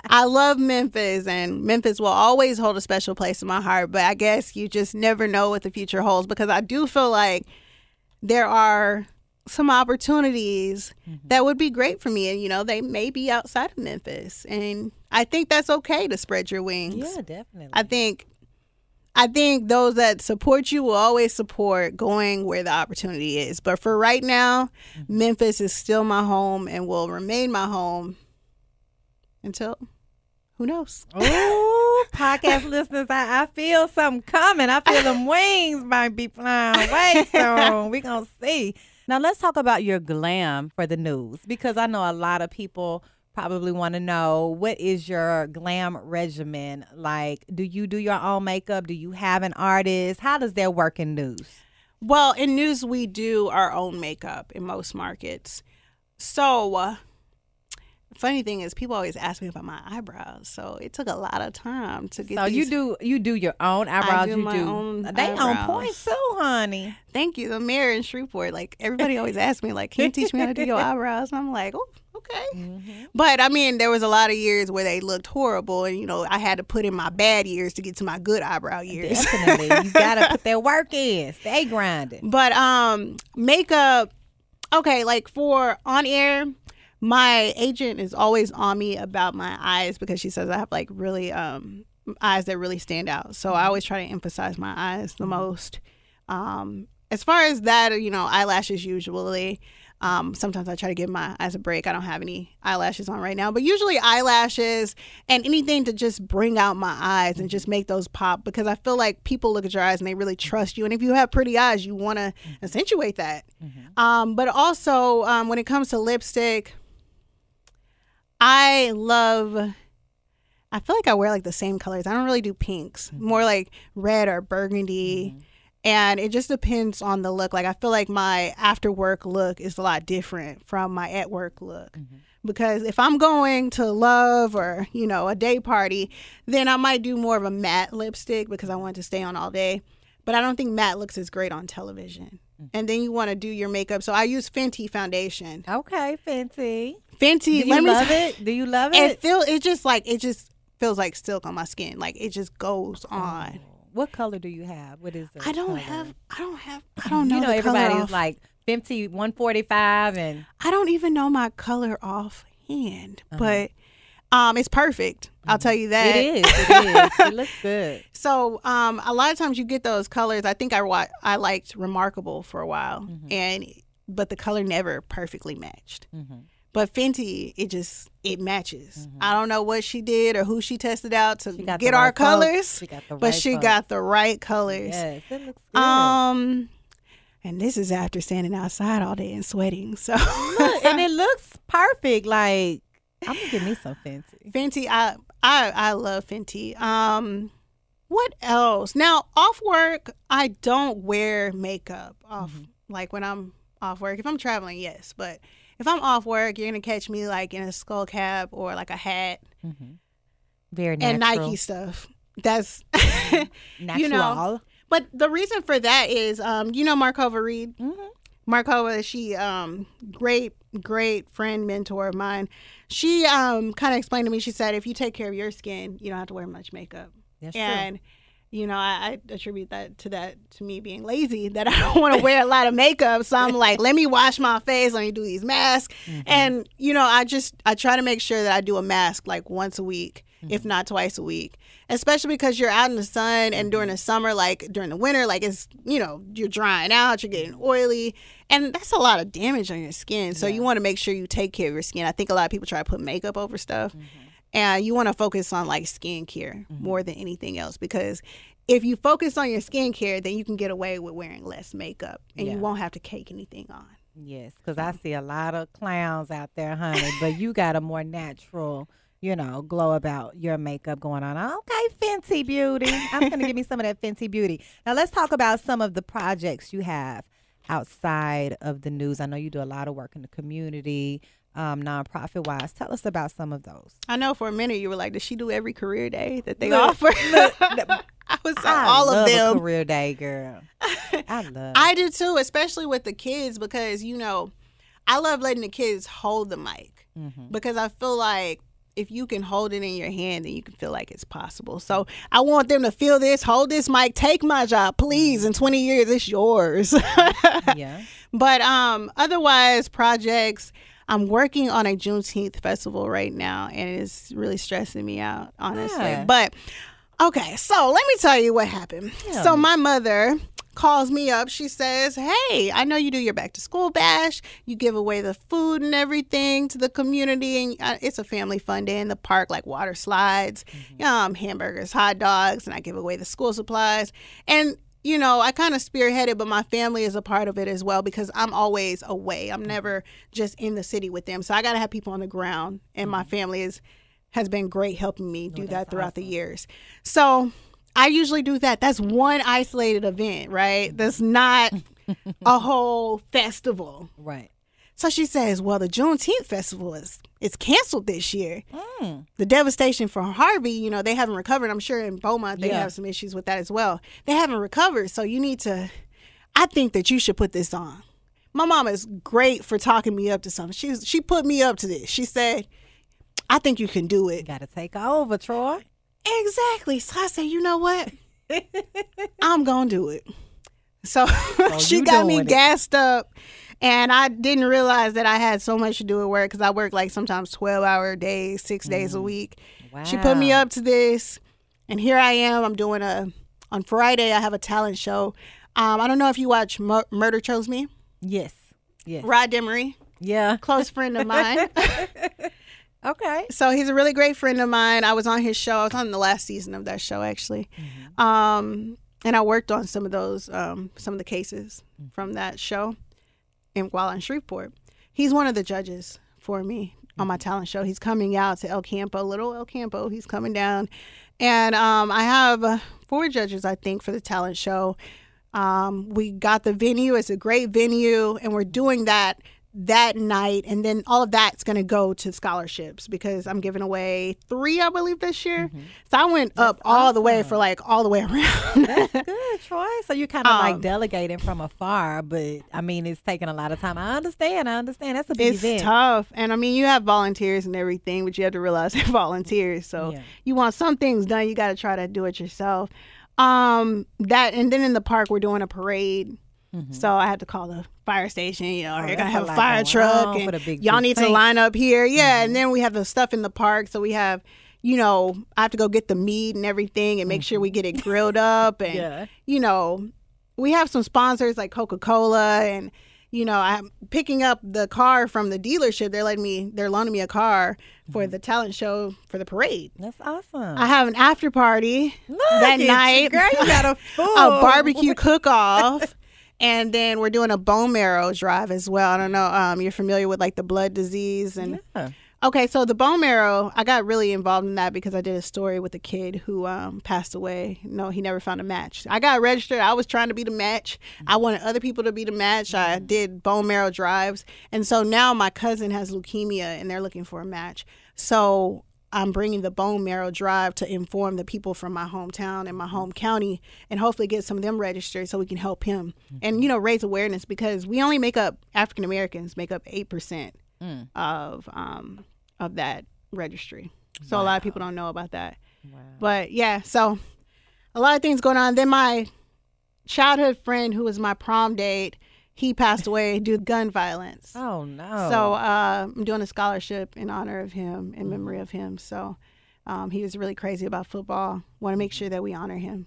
I love Memphis, and Memphis will always hold a special place in my heart, but I guess you just never know what the future holds because I do feel like there are some opportunities mm-hmm. that would be great for me. And, you know, they may be outside of Memphis. And I think that's okay to spread your wings. Yeah, definitely. I think I think those that support you will always support going where the opportunity is. But for right now, mm-hmm. Memphis is still my home and will remain my home until who knows? Oh, podcast listeners, I, I feel something coming. I feel them wings might be flying away soon. We're going to see. Now, let's talk about your glam for the news, because I know a lot of people probably want to know, what is your glam regimen like? Do you do your own makeup? Do you have an artist? How does that work in news? Well, in news, we do our own makeup in most markets. So... Uh, funny thing is, people always ask me about my eyebrows, so it took a lot of time to get. So these. you do you do your own eyebrows. I do you my do. own. They eyebrows. On point too, honey. Thank you. The mayor in Shreveport, like everybody always asks me, like, can you teach me how to do your eyebrows? And I'm like, oh. Okay. Mm-hmm. But I mean, there was a lot of years where they looked horrible, and you know, I had to put in my bad years to get to my good eyebrow years. Definitely. You gotta put that work in. Stay grinding. But um makeup, okay, like for on air, my agent is always on me about my eyes because she says I have like really um eyes that really stand out. So I always try to emphasize my eyes the most. Um as far as that, you know, eyelashes usually. Um, sometimes I try to give my eyes a break. I don't have any eyelashes on right now, but usually eyelashes and anything to just bring out my eyes and just make those pop, because I feel like people look at your eyes and they really trust you. And if you have pretty eyes, you want to accentuate that. Mm-hmm. Um, but also um, when it comes to lipstick, I love... I feel like I wear like the same colors. I don't really do pinks. Mm-hmm. More like red or burgundy. Mm-hmm. And it just depends on the look. Like, I feel like my after work look is a lot different from my at work look. Mm-hmm. Because if I'm going to love or, you know, a day party, then I might do more of a matte lipstick because I want to stay on all day. But I don't think matte looks as great on television. Mm-hmm. And then you want to do your makeup. So I use Fenty foundation. Okay, Fenty. Fenty. Do you let me love it? Do you love it? It feels, it just like, it just feels like silk on my skin. Like, it just goes on. Oh. What color do you have? What is it? I don't color? have, I don't have, I don't know. You know, everybody's like Fenty one forty-five, and I don't even know my color offhand, uh-huh. but um, it's perfect. Mm-hmm. I'll tell you that. It is. It is. It looks good. So um, a lot of times you get those colors. I think I wa- I liked Remarkable for a while, mm-hmm. and but the color never perfectly matched. Mm-hmm. But Fenty, it just, it matches. Mm-hmm. I don't know what she did or who she tested out to get right our colors, she got the right but she colors. got the right colors. Yes, it looks good. Um, and this is after standing outside all day and sweating. So Look, and it looks perfect. Like, I'm going to give me some Fenty. Fenty, I, I, I love Fenty. Um, what else? Now, off work, I don't wear makeup. Off, mm-hmm. Like when I'm off work, if I'm traveling, yes, but... If I'm off work, you're going to catch me like in a skull cap or like a hat. Mm-hmm. Very natural. And Nike stuff. That's, natural. You know. But the reason for that is, um, you know, Markova Reed? Mm-hmm. Markova, she, um, great, great friend, mentor of mine. She um, kind of explained to me, she said, if you take care of your skin, you don't have to wear much makeup. That's and, true. You know, I, I attribute that to that to me being lazy, that I don't want to wear a lot of makeup. So I'm like, let me wash my face, let me do these masks. Mm-hmm. And, you know, I just, I try to make sure that I do a mask like once a week, mm-hmm. if not twice a week. Especially because you're out in the sun and during the summer, like during the winter, like it's, you know, you're drying out, you're getting oily. And that's a lot of damage on your skin. So yeah. You want to make sure you take care of your skin. I think a lot of people try to put makeup over stuff. Mm-hmm. And you want to focus on like skincare mm-hmm. more than anything else, because if you focus on your skincare, then you can get away with wearing less makeup and yeah. you won't have to cake anything on. Yes, because I see a lot of clowns out there, honey, but you got a more natural, you know, glow about your makeup going on. Okay, Fenty Beauty. I'm going to give me some of that Fenty Beauty. Now, let's talk about some of the projects you have outside of the news. I know you do a lot of work in the community. Um, nonprofit wise, tell us about some of those. I know for a minute you were like, "Does she do every career day that they look, offer?" Look, I was on I all love of them. A career day, girl. I love. I do too, especially with the kids, because you know, I love letting the kids hold the mic mm-hmm. because I feel like if you can hold it in your hand, then you can feel like it's possible. So I want them to feel this, hold this mic, take my job, please. In twenty years, it's yours. yeah. But um, otherwise, projects. I'm working on a Juneteenth festival right now, and it's really stressing me out, honestly. Yeah. But, okay, so let me tell you what happened. Yeah. So my mother calls me up. She says, hey, I know you do your back-to-school bash. You give away the food and everything to the community, and it's a family fun day in the park, like water slides, mm-hmm. um, hamburgers, hot dogs, and I give away the school supplies. And you know, I kind of spearheaded, but my family is a part of it as well because I'm always away. I'm never just in the city with them. So I got to have people on the ground, and mm-hmm. my family is has been great helping me do oh, that throughout awesome. the years. So I usually do that. That's one isolated event, right? That's not a whole festival. Right. So she says, well, the Juneteenth festival is it's canceled this year. Mm. The devastation for Harvey, you know, they haven't recovered. I'm sure in Beaumont they yeah. have some issues with that as well. They haven't recovered. So you need to, I think that you should put this on. My mama is great for talking me up to something. She's, she put me up to this. She said, I think you can do it. You got to take over, Troy. Exactly. So I said, you know what? I'm going to do it. So oh, she got me it. gassed up. And I didn't realize that I had so much to do at work because I work like sometimes twelve-hour days, six mm. days a week. Wow. She put me up to this, and here I am. I'm doing a – on Friday, I have a talent show. Um, I don't know if you watch Mur- Murder Chose Me. Yes. Yes. Rod Demery. Yeah. Close friend of mine. Okay. So he's a really great friend of mine. I was on his show. I was on the last season of that show, actually. Mm-hmm. Um, and I worked on some of those um, – some of the cases mm-hmm. from that show. And while in Shreveport, he's one of the judges for me on my talent show. He's coming out to El Campo, little El Campo. He's coming down. And um, I have four judges, I think, for the talent show. Um, we got the venue. It's a great venue. And we're doing that that night. And then all of that's going to go to scholarships because I'm giving away three, I believe, this year. Mm-hmm. So I went that's up all awesome. the way for like all the way around. That's good, Troy. So you're kind of um, like delegating from afar, but I mean, it's taking a lot of time. I understand. I understand. That's a big it's event. It's tough. And I mean, you have volunteers and everything, but you have to realize they're volunteers. So yeah. you want some things done. You got to try to do it yourself. Um, that and then in the park, we're doing a parade. Mm-hmm. So I had to call the fire station, you know, oh, you're going to have a like fire truck and big, y'all big need thing. to line up here. Yeah. Mm-hmm. And then we have the stuff in the park. So we have, you know, I have to go get the meat and everything and make mm-hmm. sure we get it grilled up. And, yeah. you know, we have some sponsors like Coca-Cola and, you know, I'm picking up the car from the dealership. They're letting me, they're loaning me a car for mm-hmm. the talent show for the parade. That's awesome. I have an after party Look that night. You, girl, you got a, a barbecue cook-off. And then we're doing a bone marrow drive as well. I don't know. Um, you're familiar with like the blood disease and yeah. okay. So the bone marrow, I got really involved in that because I did a story with a kid who um, passed away. No, he never found a match. I got registered. I was trying to be the match. Mm-hmm. I wanted other people to be the match. Mm-hmm. I did bone marrow drives, and so now my cousin has leukemia, and they're looking for a match. So I'm bringing the bone marrow drive to inform the people from my hometown and my home county and hopefully get some of them registered so we can help him mm-hmm. and, you know, raise awareness because we only make up African-Americans make up eight percent mm. of um, of that registry. So wow. a lot of people don't know about that. Wow. But, yeah, so a lot of things going on. Then my childhood friend who was my prom date, he passed away due to gun violence. Oh, no. So uh, I'm doing a scholarship in honor of him, in memory of him. So um, he was really crazy about football. Want to make sure that we honor him.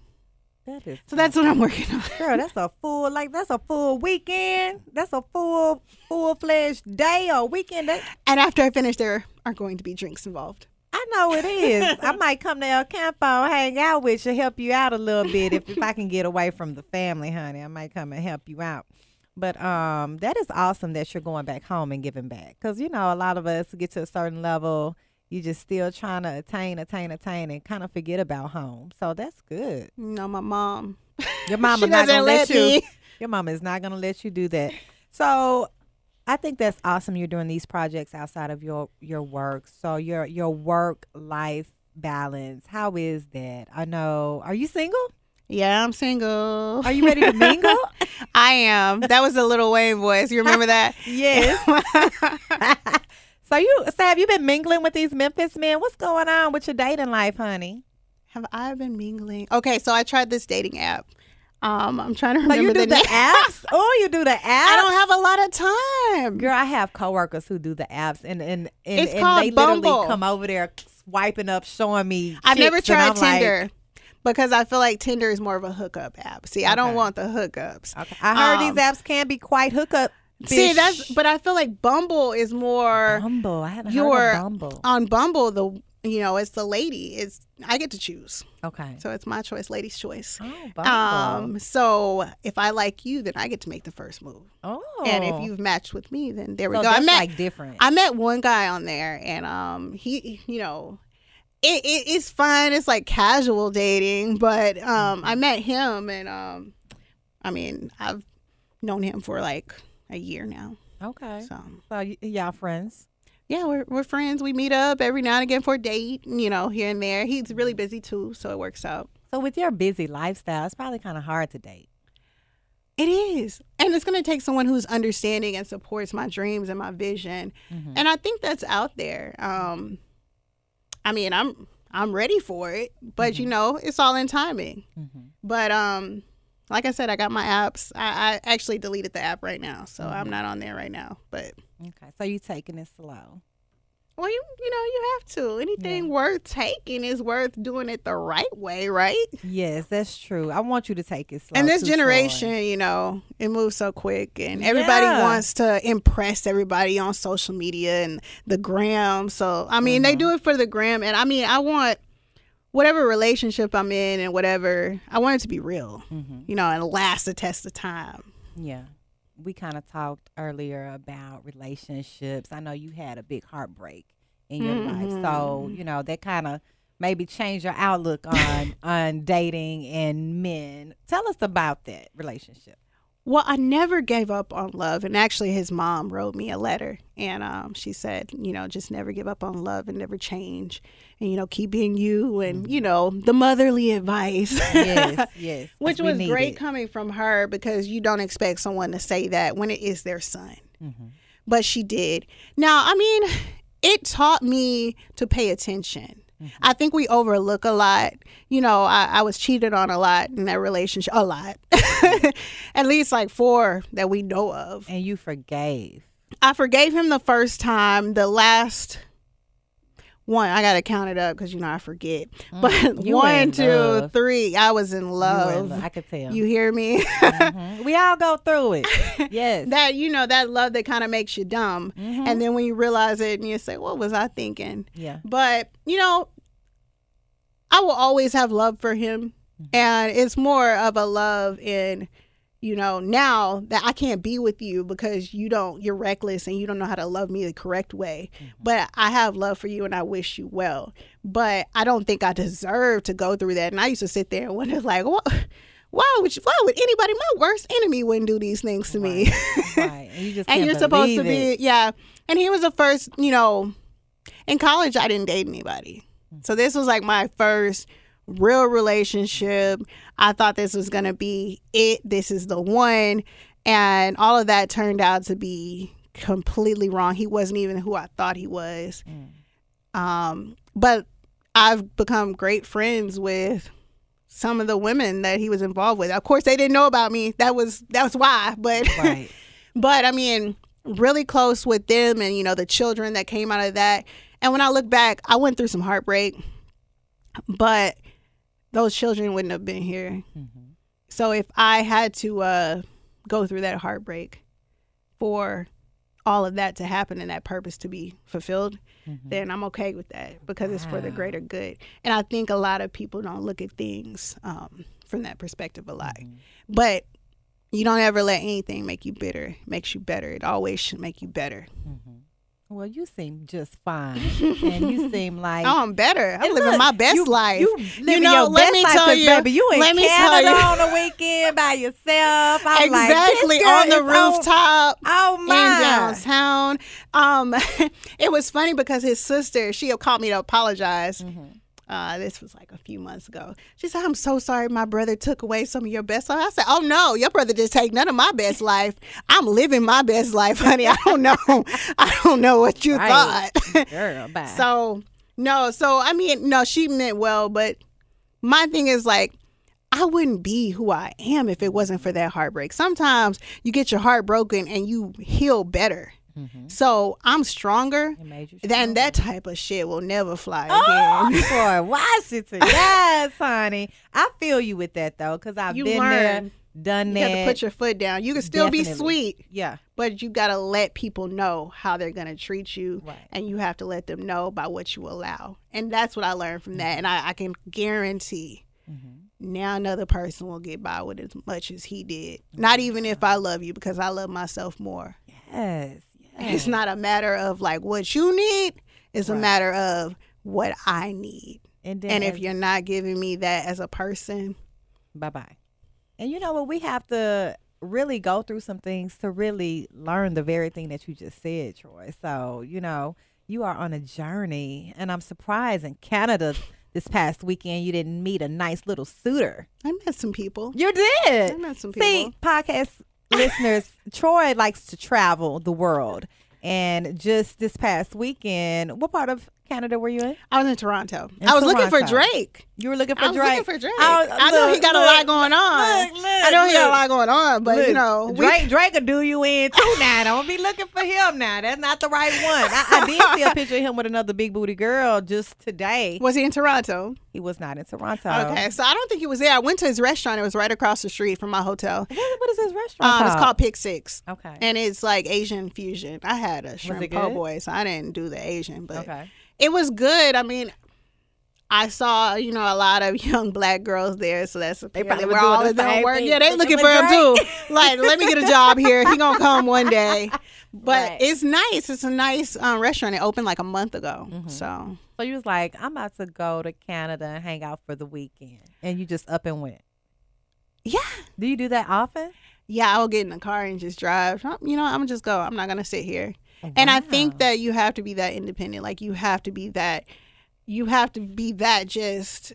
That is so that's what I'm working on. Girl, that's a full, like, that's a full weekend. That's a full, full-fledged day or weekend. That- and after I finish, there are going to be drinks involved. I know it is. I might come to El Campo, hang out with you, help you out a little bit. If, if I can get away from the family, honey, I might come and help you out. But um, that is awesome that you're going back home and giving back. Because, you know, a lot of us get to a certain level, you're just still trying to attain, attain, attain, and kind of forget about home. So that's good. No, my mom. Your mama not going to let, let you. Your mama is not going to let you do that. So I think that's awesome you're doing these projects outside of your, your work. So your, your work-life balance, how is that? I know. Are you single? Yeah, I'm single. Are you ready to mingle? I am. That was a Little Wayne voice. You remember that? Yes. so you, so have you been mingling with these Memphis men? What's going on with your dating life, honey? Have I been mingling? Okay, so I tried this dating app. Um, I'm trying to remember so you do the, the apps. Oh, you do the apps. I don't have a lot of time, girl. I have coworkers who do the apps, and and and, it's and called they Bumble. Literally come over there swiping up, showing me. I've never tried Tinder. Like, because I feel like Tinder is more of a hookup app. See, okay. I don't want the hookups. Okay. I heard um, these apps can be quite hookup. See, that's but I feel like Bumble is more Bumble. I haven't heard of Bumble. On Bumble, the you know, it's the lady. It's I get to choose. Okay. So it's my choice, lady's choice. Oh, Bumble. Um, so if I like you, then I get to make the first move. Oh. And if you've matched with me, then there we so go. That's I met like different. I met one guy on there, and um, he, you know. It, it it's fun. It's like casual dating, but um, I met him, and um, I mean, I've known him for like a year now. Okay. So, so y- y'all friends? Yeah, we're we're friends. We meet up every now and again for a date, you know, here and there. He's really busy too, so it works out. So with your busy lifestyle, it's probably kind of hard to date. It is. And it's going to take someone who's understanding and supports my dreams and my vision. Mm-hmm. And I think that's out there. Um, I mean, I'm I'm ready for it, but, mm-hmm. you know, it's all in timing. Mm-hmm. But um, like I said, I got my apps. I, I actually deleted the app right now, so mm-hmm. I'm not on there right now. But okay, so you're taking it slow. Well, you you know, you have to. Anything yeah. worth taking is worth doing it the right way, right? Yes, that's true. I want you to take it slow. And this generation, slow. you know, it moves so quick. And everybody yeah. wants to impress everybody on social media and the gram. So, I mean, mm-hmm. they do it for the gram. And, I mean, I want whatever relationship I'm in and whatever, I want it to be real, mm-hmm. you know, and last the test of time. Yeah. We kind of talked earlier about relationships. I know you had a big heartbreak in your mm-hmm. life. So, you know, that kind of maybe changed your outlook on, on dating and men. Tell us about that relationship. Well, I never gave up on love. And actually, his mom wrote me a letter. And um, she said, you know, just never give up on love and never change. And, you know, keep being you and, you know, the motherly advice. Yes, yes. Which was great coming from her, because you don't expect someone to say that when it is their son. Mm-hmm. But she did. Now, I mean, it taught me to pay attention. Mm-hmm. I think we overlook a lot. You know, I, I was cheated on a lot in that relationship. A lot. At least like four that we know of. And you forgave. I forgave him the first time. The last one, I got to count it up because, you know, I forget. Mm, but one, two, love. three, I was in love. in love. I could tell. You hear me? mm-hmm. We all go through it. Yes. That, you know, that love that kind of makes you dumb. Mm-hmm. And then when you realize it and you say, what was I thinking? Yeah. But, you know, I will always have love for him. And it's more of a love in, you know, now that I can't be with you because you don't, you're reckless and you don't know how to love me the correct way. Mm-hmm. But I have love for you and I wish you well. But I don't think I deserve to go through that. And I used to sit there and wonder, like, what? Why would you, why would anybody, my worst enemy wouldn't do these things to right. me. Right. And, you just and you're supposed to be, it. yeah. And he was the first, you know, in college, I didn't date anybody. Mm-hmm. So this was like my first real relationship. I thought this was going to be it. This is the one. And all of that turned out to be completely wrong. He wasn't even who I thought he was. Mm. Um, but I've become great friends with some of the women that he was involved with. Of course, they didn't know about me. That was, that was why. But, right. but I mean, really close with them and, you know, the children that came out of that. And when I look back, I went through some heartbreak, but those children wouldn't have been here. Mm-hmm. So if I had to uh, go through that heartbreak for all of that to happen and that purpose to be fulfilled, mm-hmm. then I'm okay with that because wow. it's for the greater good. And I think a lot of people don't look at things um, from that perspective a lot. Mm-hmm. But you don't ever let anything make you bitter. It makes you better. It always should make you better. Mm-hmm. Well, you seem just fine, and you seem like oh, I'm better. I'm living look, my best you, life. You, you know, let me tell you, baby, you in Canada on the weekend by yourself. I'm exactly like, on the rooftop. On, oh my, in downtown. Um, it was funny because his sister, she called me to apologize. Mm-hmm. Uh, this was like a few months ago. She said, I'm so sorry my brother took away some of your best life. I said, oh, no, your brother didn't take none of my best life. I'm living my best life, honey. I don't know. I don't know what you right. thought. Girl, bye. So, no. So, I mean, no, she meant well. But my thing is like, I wouldn't be who I am if it wasn't for that heartbreak. Sometimes you get your heart broken and you heal better. Mm-hmm. So I'm stronger, stronger. Then that type of shit will never fly oh, again. Troy Washington, yes, honey. I feel you with that though, because I've you been learn. there, done you that. You got to put your foot down. You can still Definitely. be sweet, yeah, but you got to let people know how they're gonna treat you, right. and you have to let them know by what you allow. And that's what I learned from mm-hmm. that. And I, I can guarantee mm-hmm. now another person will get by with as much as he did. Mm-hmm. Not even if I love you, because I love myself more. Yes. It's not a matter of like what you need. It's right. a matter of what I need. And, then and if you're not giving me that as a person, bye bye. And you know what? We have to really go through some things to really learn the very thing that you just said, Troy. So, you know, you are on a journey. And I'm surprised in Canada this past weekend you didn't meet a nice little suitor. I met some people. You did? I met some people. See, podcast listeners, Troy likes to travel the world. And just this past weekend, what part of Canada were you in? I was in Toronto. In I was Toronto. looking for Drake. You were looking for I was Drake. looking for Drake. I, was, I look, know he got look, a lot going on. Look, look, I know he look. got a lot going on, but look, you know, Drake, we... Drake will do you in too now. Don't be looking for him now. That's not the right one. I, I did see a picture of him with another big booty girl just today. Was he in Toronto? He was not in Toronto. Okay, so I don't think he was there. I went to his restaurant. It was right across the street from my hotel. What, what is his restaurant um, called? It's called Pick Six. Okay, and it's like Asian fusion. I had a shrimp po' boy, so I didn't do the Asian, but. Okay. It was good. I mean, I saw, you know, a lot of young black girls there, so that's they probably were all in their work. Yeah, they looking for him too. Like, let me get a job here. He gonna come one day. But right. It's nice. It's a nice um, restaurant. It opened like a month ago. Mm-hmm. So, so you was like, I'm about to go to Canada and hang out for the weekend, and you just up and went. Yeah. Do you do that often? Yeah, I'll get in the car and just drive. You know, I'm gonna just go. I'm not gonna sit here. Wow. And I think that you have to be that independent. Like you have to be that, you have to be that just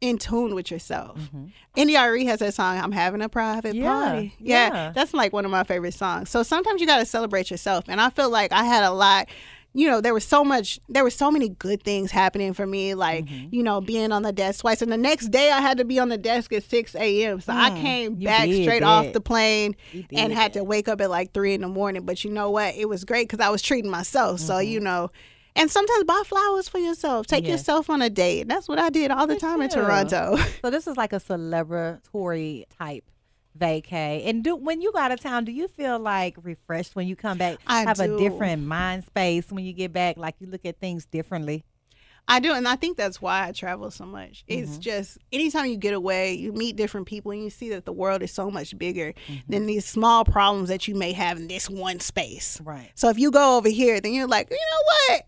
in tune with yourself. Mm-hmm. N D R E has that song, I'm Having a Private yeah, Party. Yeah, yeah. That's like one of my favorite songs. So sometimes you got to celebrate yourself. And I feel like I had a lot, you know, there was so much, there were so many good things happening for me. Like, mm-hmm. you know, being on the desk twice. And the next day I had to be on the desk at six a.m. So mm, I came back straight that. off the plane and had that. to wake up at like three in the morning. But you know what? It was great because I was treating myself. Mm-hmm. So, you know. And sometimes buy flowers for yourself. Take yes. yourself on a date. That's what I did all the Me time too. in Toronto. So this is like a celebratory type vacay. And do when you go out of town, do you feel like refreshed when you come back? I Have do. a different mind space when you get back? Like you look at things differently? I do. And I think that's why I travel so much. It's mm-hmm. just anytime you get away, you meet different people and you see that the world is so much bigger mm-hmm. than these small problems that you may have in this one space. Right. So if you go over here, then you're like, you know what?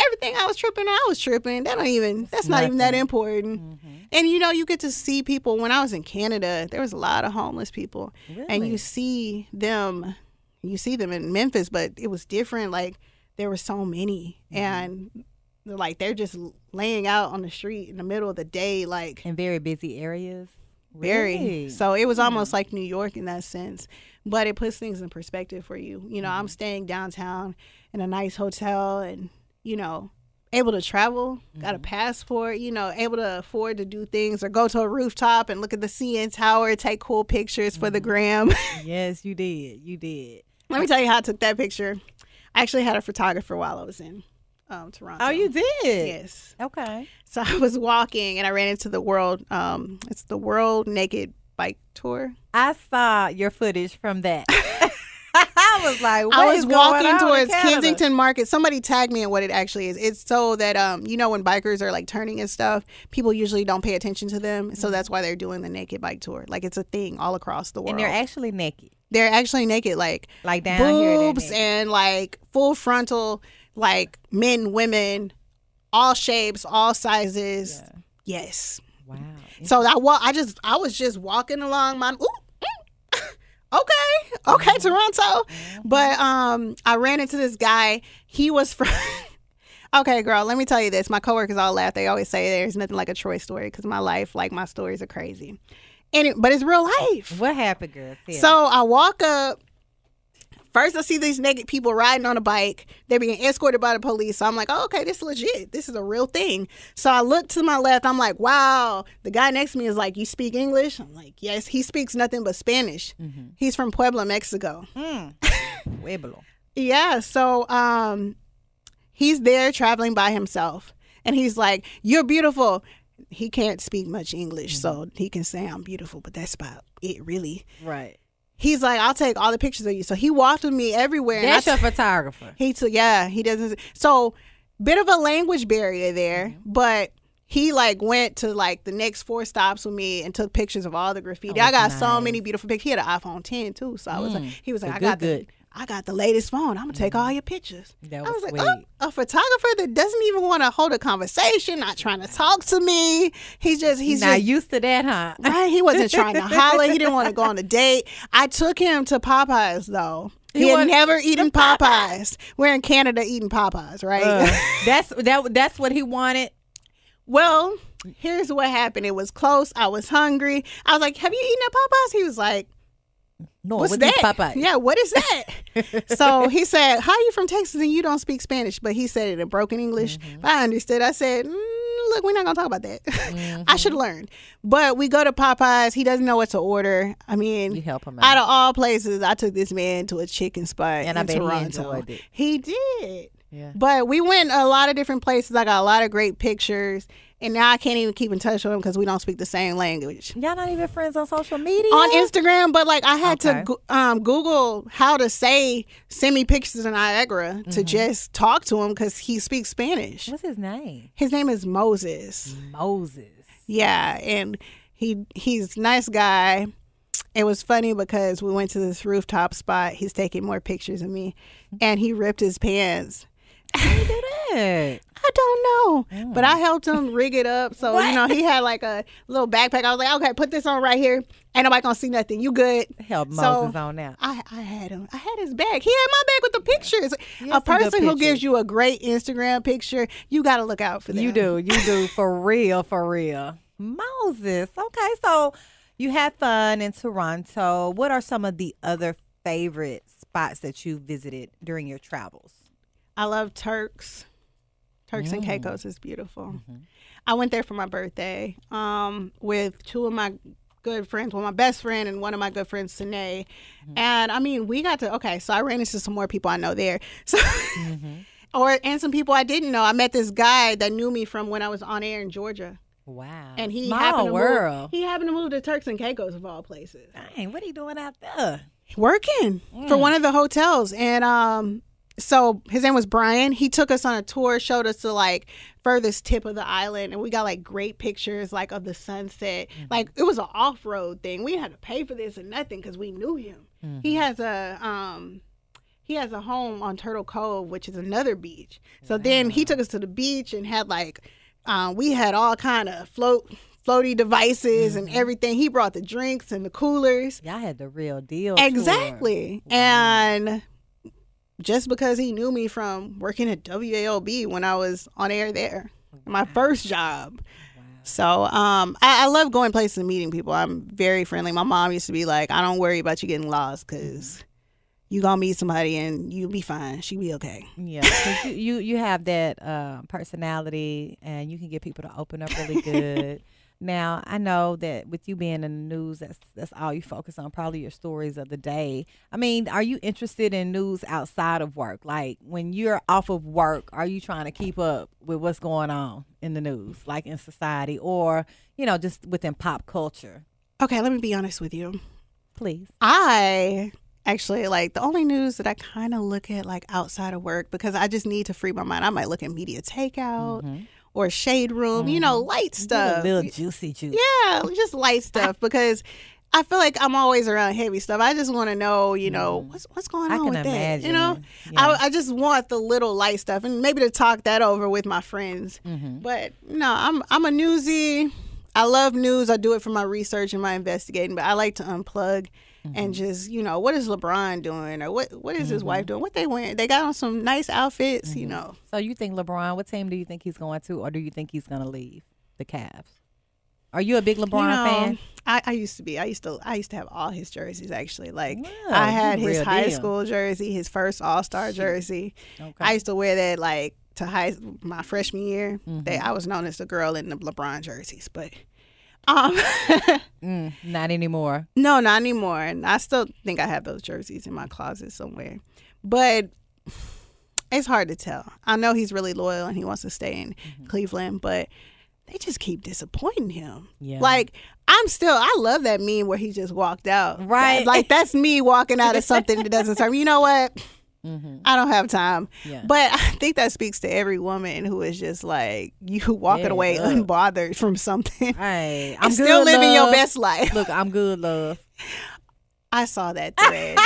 Everything I was tripping, I was tripping. That don't even, that's Nothing. not even that important. Mm-hmm. And, you know, you get to see people. When I was in Canada, there was a lot of homeless people. Really? And you see them, you see them in Memphis, but it was different. Like, there were so many. Mm-hmm. And, like, they're just laying out on the street in the middle of the day. like In very busy areas? Very. Really? So it was mm-hmm. almost like New York in that sense. But it puts things in perspective for you. You know, mm-hmm. I'm staying downtown in a nice hotel and, you know, able to travel, mm-hmm. got a passport, you know, able to afford to do things or go to a rooftop and look at the C N Tower, take cool pictures mm-hmm. for the gram. Yes, you did. You did. Let me tell you how I took that picture. I actually had a photographer while I was in um, Toronto. Oh, you did? Yes. Okay. So I was walking and I ran into the world. Um, it's the World Naked Bike Tour. I saw your footage from that. I was like, what I was is walking going towards Kensington Market. Somebody tagged me in what it actually is. It's so that, um, you know, when bikers are like turning and stuff, people usually don't pay attention to them. Mm-hmm. So that's why they're doing the naked bike tour. Like it's a thing all across the world. And they're actually naked. They're actually naked. Like, like down boobs here, and like full frontal, like men, women, all shapes, all sizes. Yeah. Yes. Wow. So I, wa- I just I was just walking along my... Ooh. Okay, okay, mm-hmm. Toronto. Mm-hmm. But um, I ran into this guy. He was from... Okay, girl, let me tell you this. My coworkers all laugh. They always say there's nothing like a Troy story because my life, like my stories are crazy. And it, But it's real life. What happened, girl? Yeah. So I walk up. First, I see these naked people riding on a bike. They're being escorted by the police. So I'm like, oh, okay, this is legit. This is a real thing. So I look to my left. I'm like, wow. The guy next to me is like, you speak English? I'm like, yes. He speaks nothing but Spanish. Mm-hmm. He's from Puebla, Mexico. Mm. Pueblo. Yeah. So um, he's there traveling by himself. And he's like, you're beautiful. He can't speak much English. Mm-hmm. So he can say I'm beautiful, but that's about it, really. Right. He's like, I'll take all the pictures of you. So he walked with me everywhere. That's your t- photographer. He took, yeah, he doesn't. So bit of a language barrier there, mm-hmm. but he like went to like the next four stops with me and took pictures of all the graffiti. Oh, I got nice. so many beautiful pictures. He had an iPhone ten too. So I was mm. like, he was like, so I good, got good. the I got the latest phone. I'm going to take all your pictures. That was, I was like, sweet. Oh, a photographer that doesn't even want to hold a conversation, not trying to talk to me. He's just, he's not just, used to that, huh? Right? He wasn't trying to holler. He didn't want to go on a date. I took him to Popeyes, though. He, he had was, never eaten Popeyes. We're in Canada eating Popeyes, right? Uh, that's that. That's what he wanted? Well, here's what happened. It was close. I was hungry. I was like, have you eaten at Popeyes? He was like, no, what's that? Popeyes? Yeah, what is that? So he said, how are you from Texas and you don't speak Spanish? But he said it in broken English. Mm-hmm. I understood. I said, mm, look, we're not going to talk about that. Mm-hmm. I should learn. But we go to Popeyes. He doesn't know what to order. I mean, you help him out. Out of all places, I took this man to a chicken spot and in I bet Toronto. He enjoyed it. He did. Yeah. But we went a lot of different places. I got a lot of great pictures. And now I can't even keep in touch with him because we don't speak the same language. Y'all not even friends on social media? On Instagram, but like I had okay. to um, Google how to say, send me pictures of Niagara mm-hmm. to just talk to him because he speaks Spanish. What's his name? His name is Moses. Moses. Yeah, and he he's a nice guy. It was funny because we went to this rooftop spot. He's taking more pictures of me, and he ripped his pants. How did he do that? I don't know, oh. but I helped him rig it up. So, what? You know, he had like a little backpack. I was like, okay, put this on right here. Ain't nobody going to see nothing. You good? Help so Moses on that. I, I had him. I had his bag. He had my bag with the pictures. Yes, a person who gives you a great Instagram picture, you got to look out for them. You do. You do. For real. For real. Moses. Okay. So you had fun in Toronto. What are some of the other favorite spots that you visited during your travels? I love Turks. Turks mm. and Caicos is beautiful. Mm-hmm. I went there for my birthday um, with two of my good friends, well, my best friend and one of my good friends, Sine. Mm-hmm. And, I mean, we got to, okay, so I ran into some more people I know there. So, mm-hmm. or and some people I didn't know. I met this guy that knew me from when I was on air in Georgia. Wow. And he happened, to move, he happened to move to Turks and Caicos, of all places. Dang, what are you doing out there? Working mm. for one of the hotels. And, um... so his name was Brian. He took us on a tour, showed us the like furthest tip of the island, and we got like great pictures like of the sunset. Mm-hmm. Like it was an off-road thing. We had to pay for this and nothing because we knew him. Mm-hmm. He has a um, he has a home on Turtle Cove, which is another beach. So wow. then he took us to the beach and had like um, we had all kind of float. floaty devices mm-hmm. and everything. He brought the drinks and the coolers. Y'all had the real deal. Exactly. Wow. And just because he knew me from working at W A L B when I was on air there, wow. my first job. Wow. So um, I, I love going places and meeting people. I'm very friendly. My mom used to be like, I don't worry about you getting lost because you're going to meet somebody and you'll be fine. She'll be okay. Yeah, 'cause you, you, you have that uh, personality and you can get people to open up really good. Now, I know that with you being in the news, that's that's all you focus on, probably your stories of the day. I mean, are you interested in news outside of work? Like, when you're off of work, are you trying to keep up with what's going on in the news, like in society or, you know, just within pop culture? Okay, let me be honest with you. Please. I actually, like, the only news that I kind of look at, like, outside of work, because I just need to free my mind. I might look at Media Takeout. Mm-hmm. Or Shade Room, mm-hmm. you know, light stuff. A little juicy juice. Yeah, just light stuff because I feel like I'm always around heavy stuff. I just want to know, you know, mm. what's what's going on with that. I can imagine. You know, yeah. I, I just want the little light stuff and maybe to talk that over with my friends. Mm-hmm. But no, I'm I'm a newsie. I love news. I do it for my research and my investigating, but I like to unplug. Mm-hmm. And just, you know, what is LeBron doing? Or what what is mm-hmm. his wife doing? What they wearing? They got on some nice outfits, mm-hmm. you know. So you think LeBron, what team do you think he's going to? Or do you think he's going to leave the Cavs? Are you a big LeBron you know, fan? I, I used to be. I used to I used to have all his jerseys, actually. Like, yeah, I had his high deal. school jersey, his first All-Star Shoot. jersey. Okay. I used to wear that, like, to high my freshman year. Mm-hmm. They, I was known as the girl in the LeBron jerseys, but... Um, mm, not anymore. No, not anymore. And I still think I have those jerseys in my closet somewhere. But it's hard to tell. I know he's really loyal and he wants to stay in mm-hmm. Cleveland, but they just keep disappointing him. Yeah. Like, I'm still, I love that meme where he just walked out. Right. Like, that's me walking out of something that doesn't serve me. You know what? Mm-hmm. I don't have time. Yeah. But I think that speaks to every woman who is just like, you walking yeah, away love. unbothered from something. Right. I'm good, still living love. your best life. Look, I'm good, love. I saw that thread.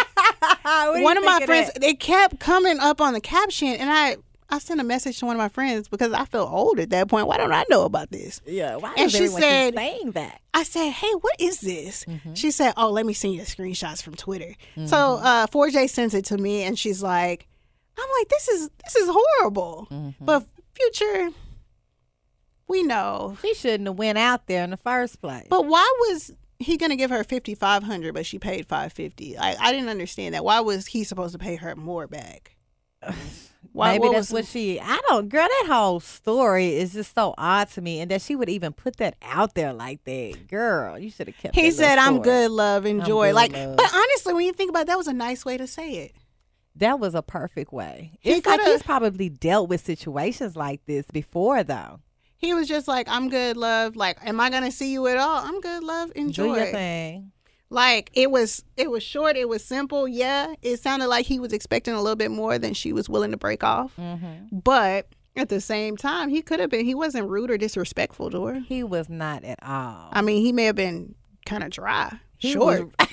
One of my friends, that? They kept coming up on the caption, and I, I sent a message to one of my friends because I felt old at that point. Why don't I know about this? Yeah, why and is she said, saying that? I said, hey, what is this? Mm-hmm. She said, oh, let me send you the screenshots from Twitter. Mm-hmm. So uh, four J sends it to me, and she's like, I'm like, this is this is horrible. Mm-hmm. But Future, we know. She shouldn't have went out there in the first place. But why was he going to give her fifty-five hundred dollars, but she paid five hundred fifty dollars? I, I didn't understand that. Why was he supposed to pay her more back? Why, Maybe what that's what she, I don't, girl, that whole story is just so odd to me. And that she would even put that out there like that. Girl, you should have kept He said, I'm story. Good, love, enjoy. Good, like, love. But honestly, when you think about it, that was a nice way to say it. That was a perfect way. He it's like he's probably dealt with situations like this before, though. He was just like, I'm good, love. Like, am I going to see you at all? I'm good, love, enjoy. Do your thing. Like, it was it was short. It was simple. Yeah, it sounded like he was expecting a little bit more than she was willing to break off. Mm-hmm. But at the same time, he could have been. He wasn't rude or disrespectful to her. He was not at all. I mean, he may have been kind of dry. He short. Was,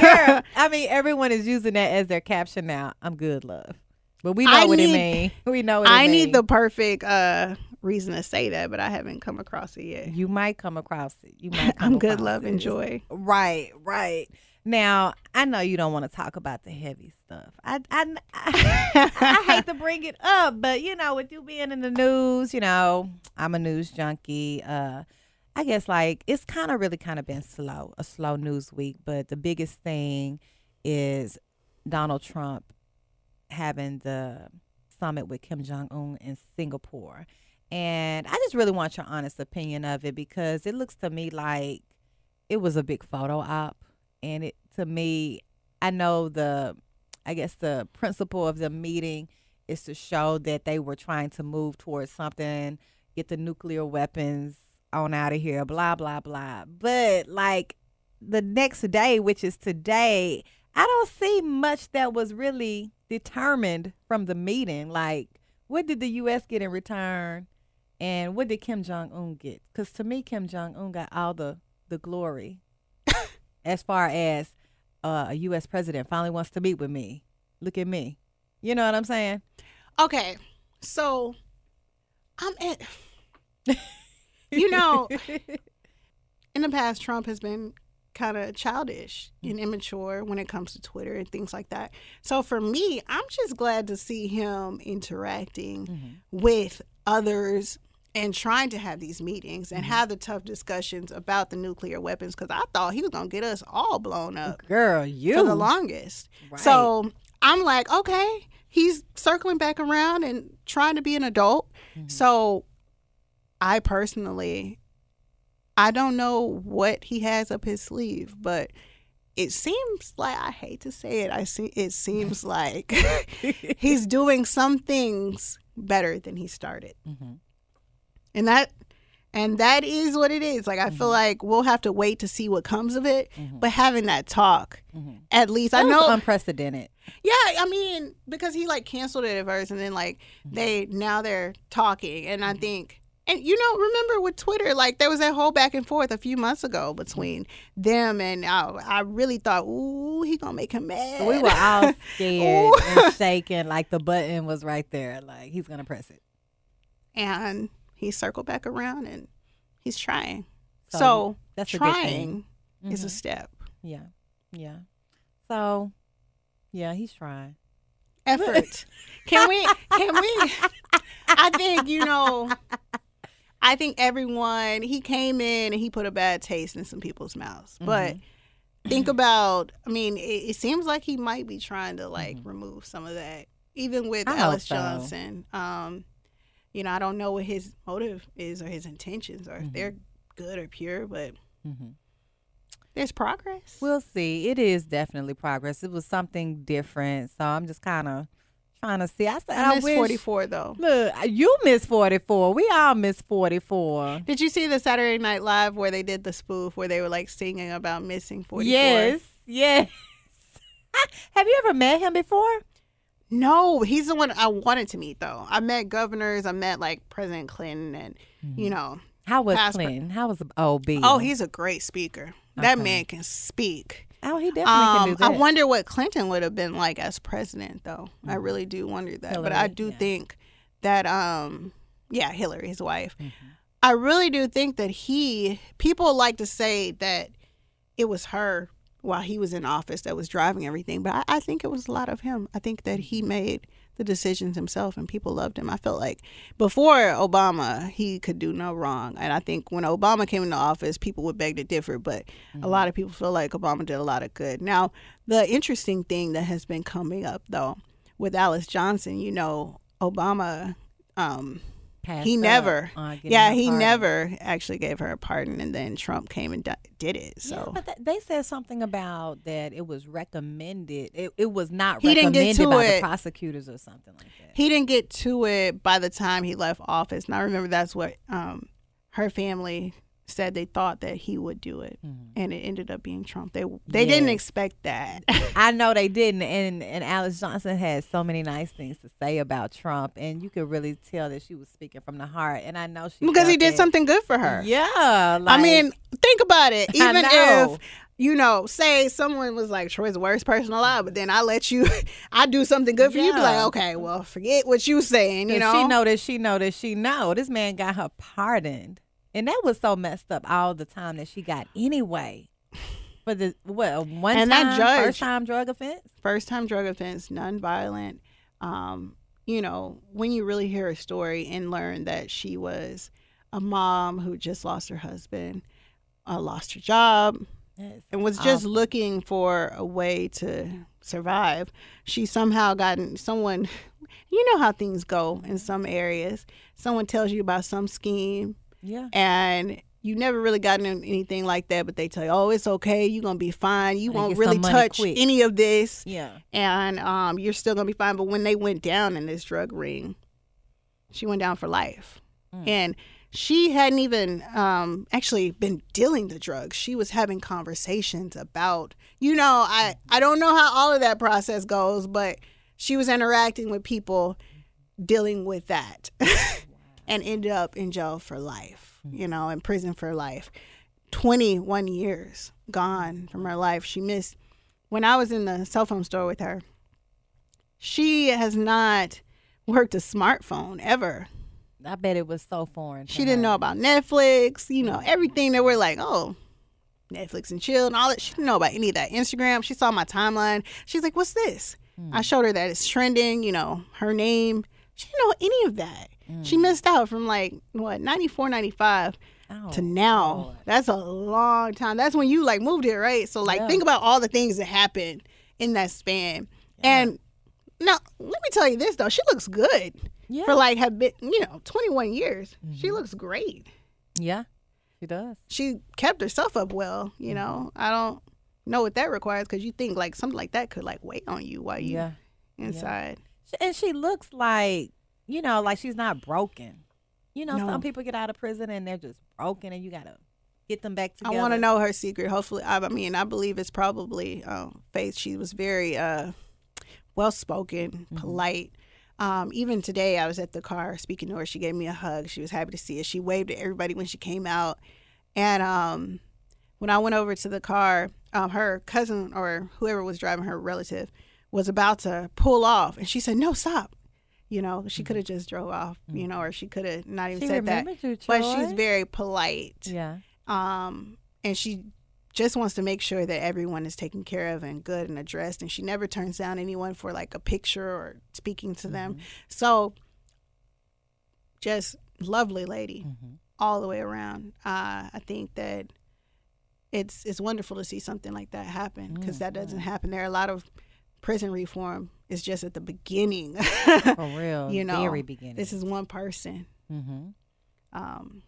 girl, I mean, everyone is using that as their caption now. I'm good, love. But we know I what need, it means. We know what I it means. I need the perfect uh, reason to say that, but I haven't come across it yet. You might come across it. You might. Come I'm good, love, enjoy. Right, right. Now, I know you don't want to talk about the heavy stuff. I, I, I, I hate to bring it up, but, you know, with you being in the news, you know, I'm a news junkie. Uh, I guess, like, it's kind of really kind of been slow, a slow news week. But the biggest thing is Donald Trump having the summit with Kim Jong-un in Singapore. And I just really want your honest opinion of it, because it looks to me like it was a big photo op. And it to me, I know the, I guess the principle of the meeting is to show that they were trying to move towards something, get the nuclear weapons on out of here, blah, blah, blah. But like the next day, which is today, I don't see much that was really determined from the meeting. Like, what did the U S get in return? And what did Kim Jong-un get? Because to me, Kim Jong-un got all the, the glory as far as uh, a U S president finally wants to meet with me. Look at me. You know what I'm saying? Okay. So I'm at... You know, in the past, Trump has been kind of childish and immature when it comes to Twitter and things like that. So for me, I'm just glad to see him interacting mm-hmm. with others and trying to have these meetings and mm-hmm. have the tough discussions about the nuclear weapons, because I thought he was going to get us all blown up. Girl, you. For the longest. Right. So I'm like, okay, he's circling back around and trying to be an adult. Mm-hmm. So I personally, I don't know what he has up his sleeve, but it seems like, I hate to say it, I see it seems like he's doing some things better than he started. Mm-hmm. And that and that is what it is. Like, I mm-hmm. feel like we'll have to wait to see what comes of it, mm-hmm. but having that talk, mm-hmm. at least that I know was unprecedented. Yeah, I mean, because he like canceled it at first, and then like mm-hmm. they now they're talking, and mm-hmm. I think And, you know, remember with Twitter, like, there was that whole back and forth a few months ago between them, and I, I really thought, ooh, he gonna make him mad. We were all scared and shaking, like, the button was right there. Like, he's gonna press it. And he circled back around, and he's trying. So, so that's trying a mm-hmm. is a step. Yeah, yeah. So, yeah, he's trying. Effort. Can we, can we, I think, you know... I think everyone, he came in and he put a bad taste in some people's mouths. Mm-hmm. But think about, I mean, it, it seems like he might be trying to, like, mm-hmm. remove some of that. Even with I Alice so. Johnson. Um, you know, I don't know what his motive is or his intentions or mm-hmm. if they're good or pure, but mm-hmm. there's progress. We'll see. It is definitely progress. It was something different. So I'm just kind of. Honestly, I, I, I miss wish, forty-four, though. Look, you miss forty-four. We all miss forty-four. Did you see the Saturday Night Live where they did the spoof where they were, like, singing about missing forty-four? Yes, yes. Have you ever met him before? No, he's the one I wanted to meet, though. I met governors. I met, like, President Clinton and, mm-hmm. you know. How was Clinton? Pre- How was O B? Oh, he's a great speaker. Okay. That man can speak. Oh, he definitely um, can do that. I wonder what Clinton would have been like as president, though. Mm-hmm. I really do wonder that. Hillary, but I do yeah. think that, um, yeah, Hillary, his wife. Mm-hmm. I really do think that he, people like to say that it was her while he was in office that was driving everything. But I, I think it was a lot of him. I think that he made the decisions himself and people loved him. I felt like before Obama, he could do no wrong. And I think when Obama came into office, people would beg to differ. But mm-hmm. a lot of people feel like Obama did a lot of good. Now, the interesting thing that has been coming up, though, with Alice Johnson, you know, Obama... Um, Passed he never, yeah, he never actually gave her a pardon, and then Trump came and d- did it. So, yeah, but th- they said something about that it was recommended. It it was not he recommended by it. the prosecutors or something like that. He didn't get to it by the time he left office, and I remember that's what um, her family said. They thought that he would do it, mm-hmm. and it ended up being Trump. They they yes. didn't expect that. I know they didn't, and and Alice Johnson had so many nice things to say about Trump, and you could really tell that she was speaking from the heart. And I know she because he did it. something good for her. Yeah, like, I mean, think about it. Even if you know, say someone was like Troy's the worst person alive, but then I let you, I do something good for yeah. you. Be like, okay, well, forget what you saying. You know, she know that she know that she know this man got her pardoned. And that was so messed up all the time that she got anyway. For the what one and time, that judge, first time drug offense, first time drug offense, nonviolent. Um, you know, when you really hear a story and learn that she was a mom who just lost her husband, uh, lost her job, That's and was just awful. looking for a way to survive. She somehow gotten someone. You know how things go in some areas. Someone tells you about some scheme. Yeah. And you never really gotten anything like that, but they tell you, oh, it's okay. You're going to be fine. You won't really touch quick. any of this. Yeah. And um, you're still going to be fine. But when they went down in this drug ring, she went down for life. Mm. And she hadn't even um, actually been dealing the drugs. She was having conversations about, you know, I, I don't know how all of that process goes, but she was interacting with people dealing with that. And ended up in jail for life, you know, in prison for life. twenty-one years gone from her life. She missed. When I was in the cell phone store with her, she has not worked a smartphone ever. I bet it was so foreign. She her. didn't know about Netflix, you know, everything that we're like, oh, Netflix and chill and all that. She didn't know about any of that. Instagram, she saw my timeline. She's like, what's this? Mm. I showed her that it's trending, you know, her name. She didn't know any of that. She missed out from like, what, ninety-four, ninety-five oh, to now. Lord. That's a long time. That's when you like moved here, right? So like yeah. think about all the things that happened in that span. Yeah. And now let me tell you this, though. She looks good yeah. for like, have been, you know, twenty-one years. Mm-hmm. She looks great. Yeah, she does. She kept herself up well, you mm-hmm. know. I don't know what that requires because you think like something like that could like weigh on you while you yeah. inside. Yeah. And she looks like. You know, like she's not broken. You know, no. some people get out of prison and they're just broken and you got to get them back together. I want to know her secret. Hopefully, I, I mean, I believe it's probably um, Faith. She was very uh, well-spoken, mm-hmm. polite. Um, even today, I was at the car speaking to her. She gave me a hug. She was happy to see us. She waved at everybody when she came out. And um, when I went over to the car, um, her cousin or whoever was driving her relative was about to pull off. And she said, no, stop. You know, she could have just drove off, you know, or she could have not even she said that. You, but she's very polite. Yeah. Um, and she just wants to make sure that everyone is taken care of and good and addressed. And she never turns down anyone for like a picture or speaking to mm-hmm. them. So just lovely lady mm-hmm. all the way around. Uh, I think that it's, it's wonderful to see something like that happen because mm-hmm. that doesn't happen. There are a lot of prison reform. It's just at the beginning. For real. You know, very beginning. This is one person. Mm-hmm. Um,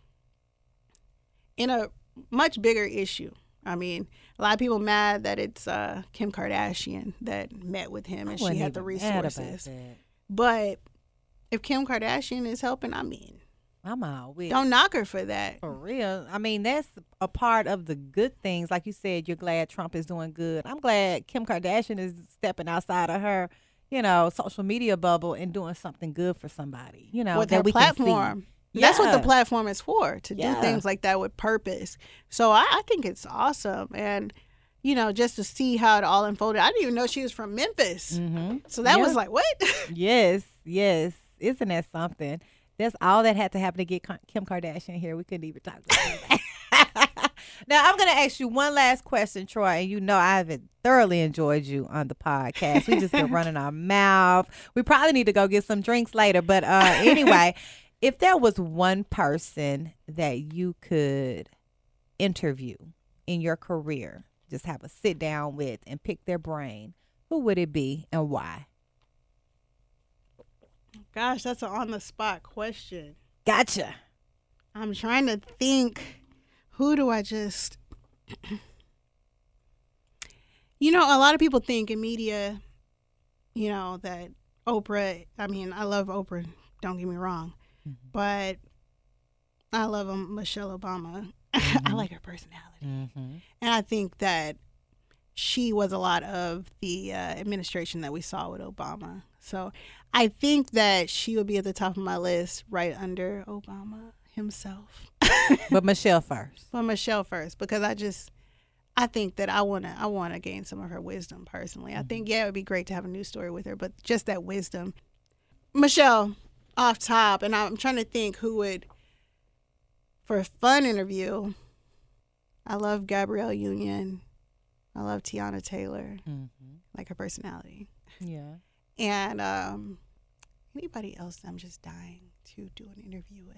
in a much bigger issue. I mean, a lot of people mad that it's uh, Kim Kardashian that met with him and she had the resources. But if Kim Kardashian is helping, I mean. I'm out with. Don't knock her for that. For real. I mean, that's a part of the good things. Like you said, you're glad Trump is doing good. I'm glad Kim Kardashian is stepping outside of her. You know, social media bubble and doing something good for somebody, you know, with that her we platform. Can see. Yeah. That's what the platform is for, to yeah. do things like that with purpose. So I, I think it's awesome. And, you know, just to see how it all unfolded. I didn't even know she was from Memphis. Mm-hmm. So that yep. was like, what? Yes, yes. Isn't that something? That's all that had to happen to get Kim Kardashian here. We couldn't even talk about that. Now, I'm going to ask you one last question, Troy, and you know I've thoroughly enjoyed you on the podcast. We've just been running our mouth. We probably need to go get some drinks later. But uh, anyway, if there was one person that you could interview in your career, just have a sit down with and pick their brain, who would it be and why? Gosh, that's an on-the-spot question. Gotcha. I'm trying to think, who do I just... You know, a lot of people think in media, you know, that Oprah... I mean, I love Oprah, don't get me wrong. Mm-hmm. But I love um, Michelle Obama. Mm-hmm. I like her personality. Mm-hmm. And I think that she was a lot of the uh, administration that we saw with Obama. So I think that she would be at the top of my list right under Obama himself. But Michelle first. But Michelle first, because I just, I think that I want to I wanna gain some of her wisdom personally. Mm-hmm. I think, yeah, it would be great to have a news story with her, but just that wisdom. Michelle, off top, and I'm trying to think who would, for a fun interview, I love Gabrielle Union. I love Tiana Taylor. Mm-hmm. Like her personality. Yeah. And um, anybody else I'm just dying to do an interview with?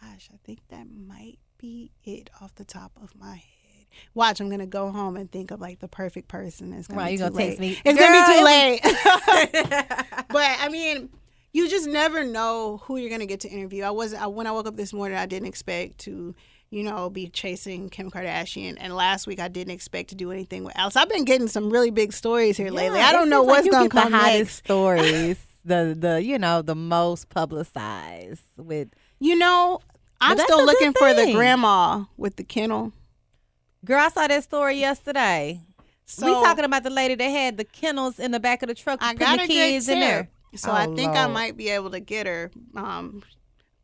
Gosh, I think that might be it off the top of my head. Watch, I'm going to go home and think of like the perfect person. It's going to wow, be too late. Me. It's going to be too late. But I mean, you just never know who you're going to get to interview. I wasn't, I, when I woke up this morning, I didn't expect to, you know, be chasing Kim Kardashian. And last week I didn't expect to do anything with Alice. I've been getting some really big stories here yeah, lately. I don't know what's like going to come the hottest next. Stories, the the you know the most publicized with. You know, I'm still looking for the grandma with the kennel. Girl, I saw that story yesterday. So, we talking about the lady that had the kennels in the back of the truck, I putting the kids in there. So oh, I think Lord. I might be able to get her. Um,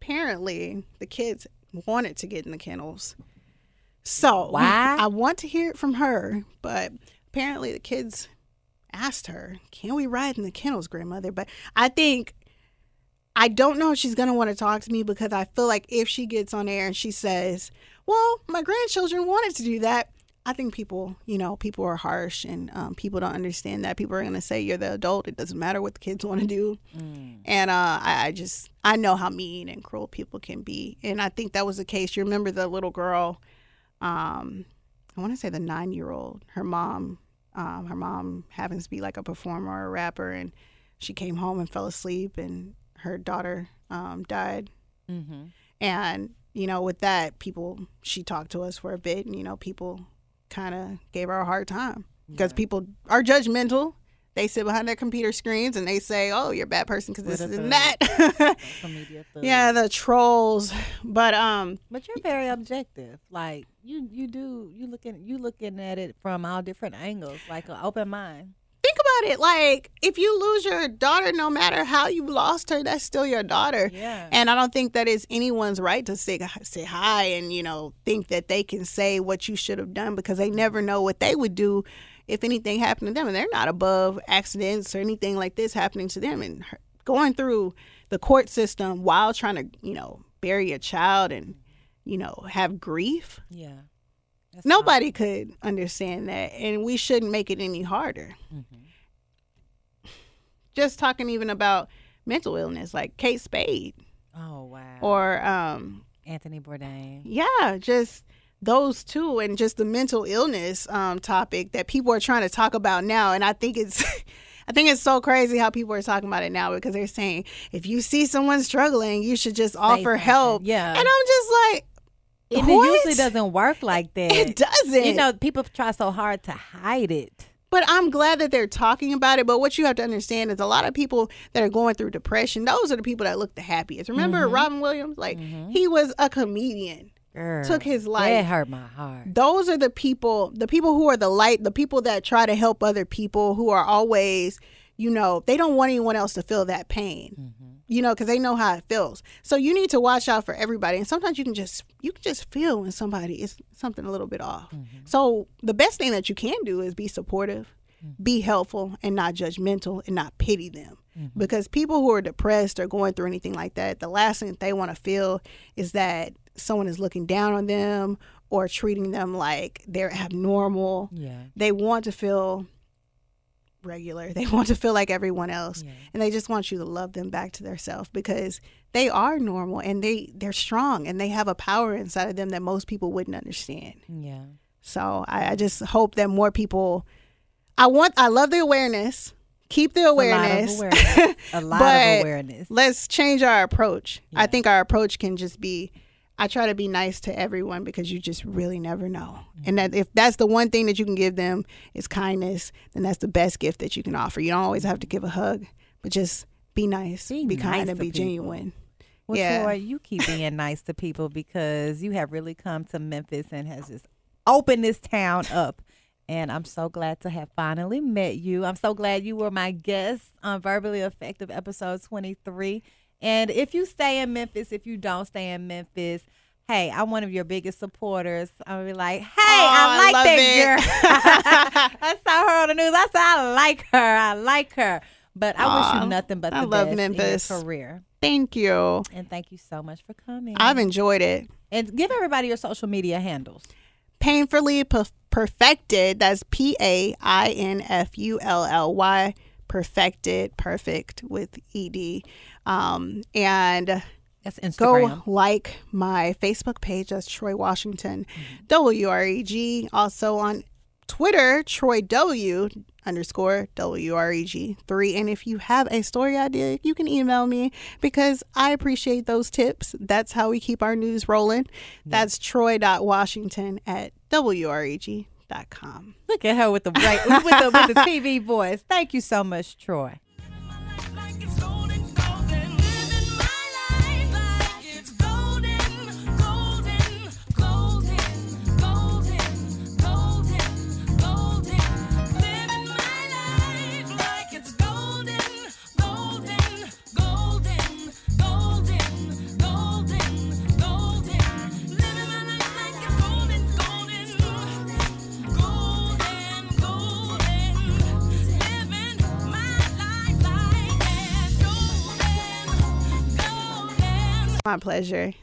apparently, the kids wanted to get in the kennels. So why? I want to hear it from her, but apparently the kids asked her, can we ride in the kennels, grandmother? But I think, I don't know if she's going to want to talk to me, because I feel like if she gets on air and she says, well, my grandchildren wanted to do that, I think people, you know, people are harsh, and um, people don't understand that. People are going to say you're the adult. It doesn't matter what the kids want to do. Mm. And uh, I, I just, I know how mean and cruel people can be. And I think that was the case. You remember the little girl, um, I want to say the nine-year-old, her mom, um, her mom happens to be like a performer or a rapper, and she came home and fell asleep, and her daughter um, died. Mm-hmm. And, you know, with that, people, she talked to us for a bit, and, you know, people kind of gave her a hard time, because yeah. people are judgmental. They sit behind their computer screens and they say, oh, you're a bad person because this and that. Yeah, the trolls. But um but you're very objective. Like you you do you looking you looking at it from all different angles, like an open mind. Think about it. Like, if you lose your daughter, no matter how you lost her, that's still your daughter. Yeah. And I don't think that it's anyone's right to say, say hi and, you know, think that they can say what you should have done, because they never know what they would do if anything happened to them. And they're not above accidents or anything like this happening to them. And going through the court system while trying to, you know, bury a child and, you know, have grief. Yeah. That's Nobody awesome. Could understand that, and we shouldn't make it any harder. Mm-hmm. Just talking even about mental illness, like Kate Spade. Oh, wow. Or um, Anthony Bourdain. Yeah, just those two, and just the mental illness um, topic that people are trying to talk about now, and I think it's... I think it's so crazy how people are talking about it now, because they're saying, if you see someone struggling, you should just Say offer something. help. Yeah. And I'm just like... And it usually doesn't work like that. It doesn't. You know, people try so hard to hide it. But I'm glad that they're talking about it. But what you have to understand is a lot of people that are going through depression, those are the people that look the happiest. Remember mm-hmm. Robin Williams? Like, mm-hmm. he was a comedian. Girl, took his life. That hurt my heart. Those are the people, the people who are the light, the people that try to help other people, who are always, you know, they don't want anyone else to feel that pain. Mm-hmm. you know, because they know how it feels. So you need to watch out for everybody. And sometimes you can just you can just feel when somebody is something a little bit off. Mm-hmm. So the best thing that you can do is be supportive, mm-hmm. be helpful, and not judgmental, and not pity them. Mm-hmm. Because people who are depressed or going through anything like that, the last thing that they want to feel is that someone is looking down on them or treating them like they're abnormal. Yeah. They want to feel regular. They want to feel like everyone else. Yeah. And they just want you to love them back to their self, because they are normal and they, they're strong and they have a power inside of them that most people wouldn't understand. Yeah. So I, I just hope that more people, I want, I love the awareness. Keep the awareness. A lot of awareness. A lot of awareness. Let's change our approach. Yeah. I think our approach can just be, I try to be nice to everyone, because you just really never know. Mm-hmm. And that if that's the one thing that you can give them is kindness, then that's the best gift that you can offer. You don't always have to give a hug, but just be nice, be, be nice kind, and be people. Genuine. Well, yeah. Troy, you keep being nice to people, because you have really come to Memphis and has just opened this town up. And I'm so glad to have finally met you. I'm so glad you were my guest on Verbally Effective episode twenty-three. And if you stay in Memphis, if you don't stay in Memphis, hey, I'm one of your biggest supporters. I'll be like, hey, oh, I like I that it. girl. I saw her on the news. I said, I like her. I like her. But I Aww, wish you nothing but the I best Memphis. in your career. Thank you. And thank you so much for coming. I've enjoyed it. And give everybody your social media handles. Painfully per- Perfected. That's P A I N F U L L Y. Perfected, perfect with E D. Um, and that's Instagram. Go like my Facebook page. That's Troy Washington, mm-hmm. W R E G. Also on Twitter, Troy W underscore W R E G three. And if you have a story idea, you can email me, because I appreciate those tips. That's how we keep our news rolling. Mm-hmm. That's Troy.Washington at W R E G dot com. Look at her with the, right, with the, with the T V voice. Thank you so much, Troy. My pleasure.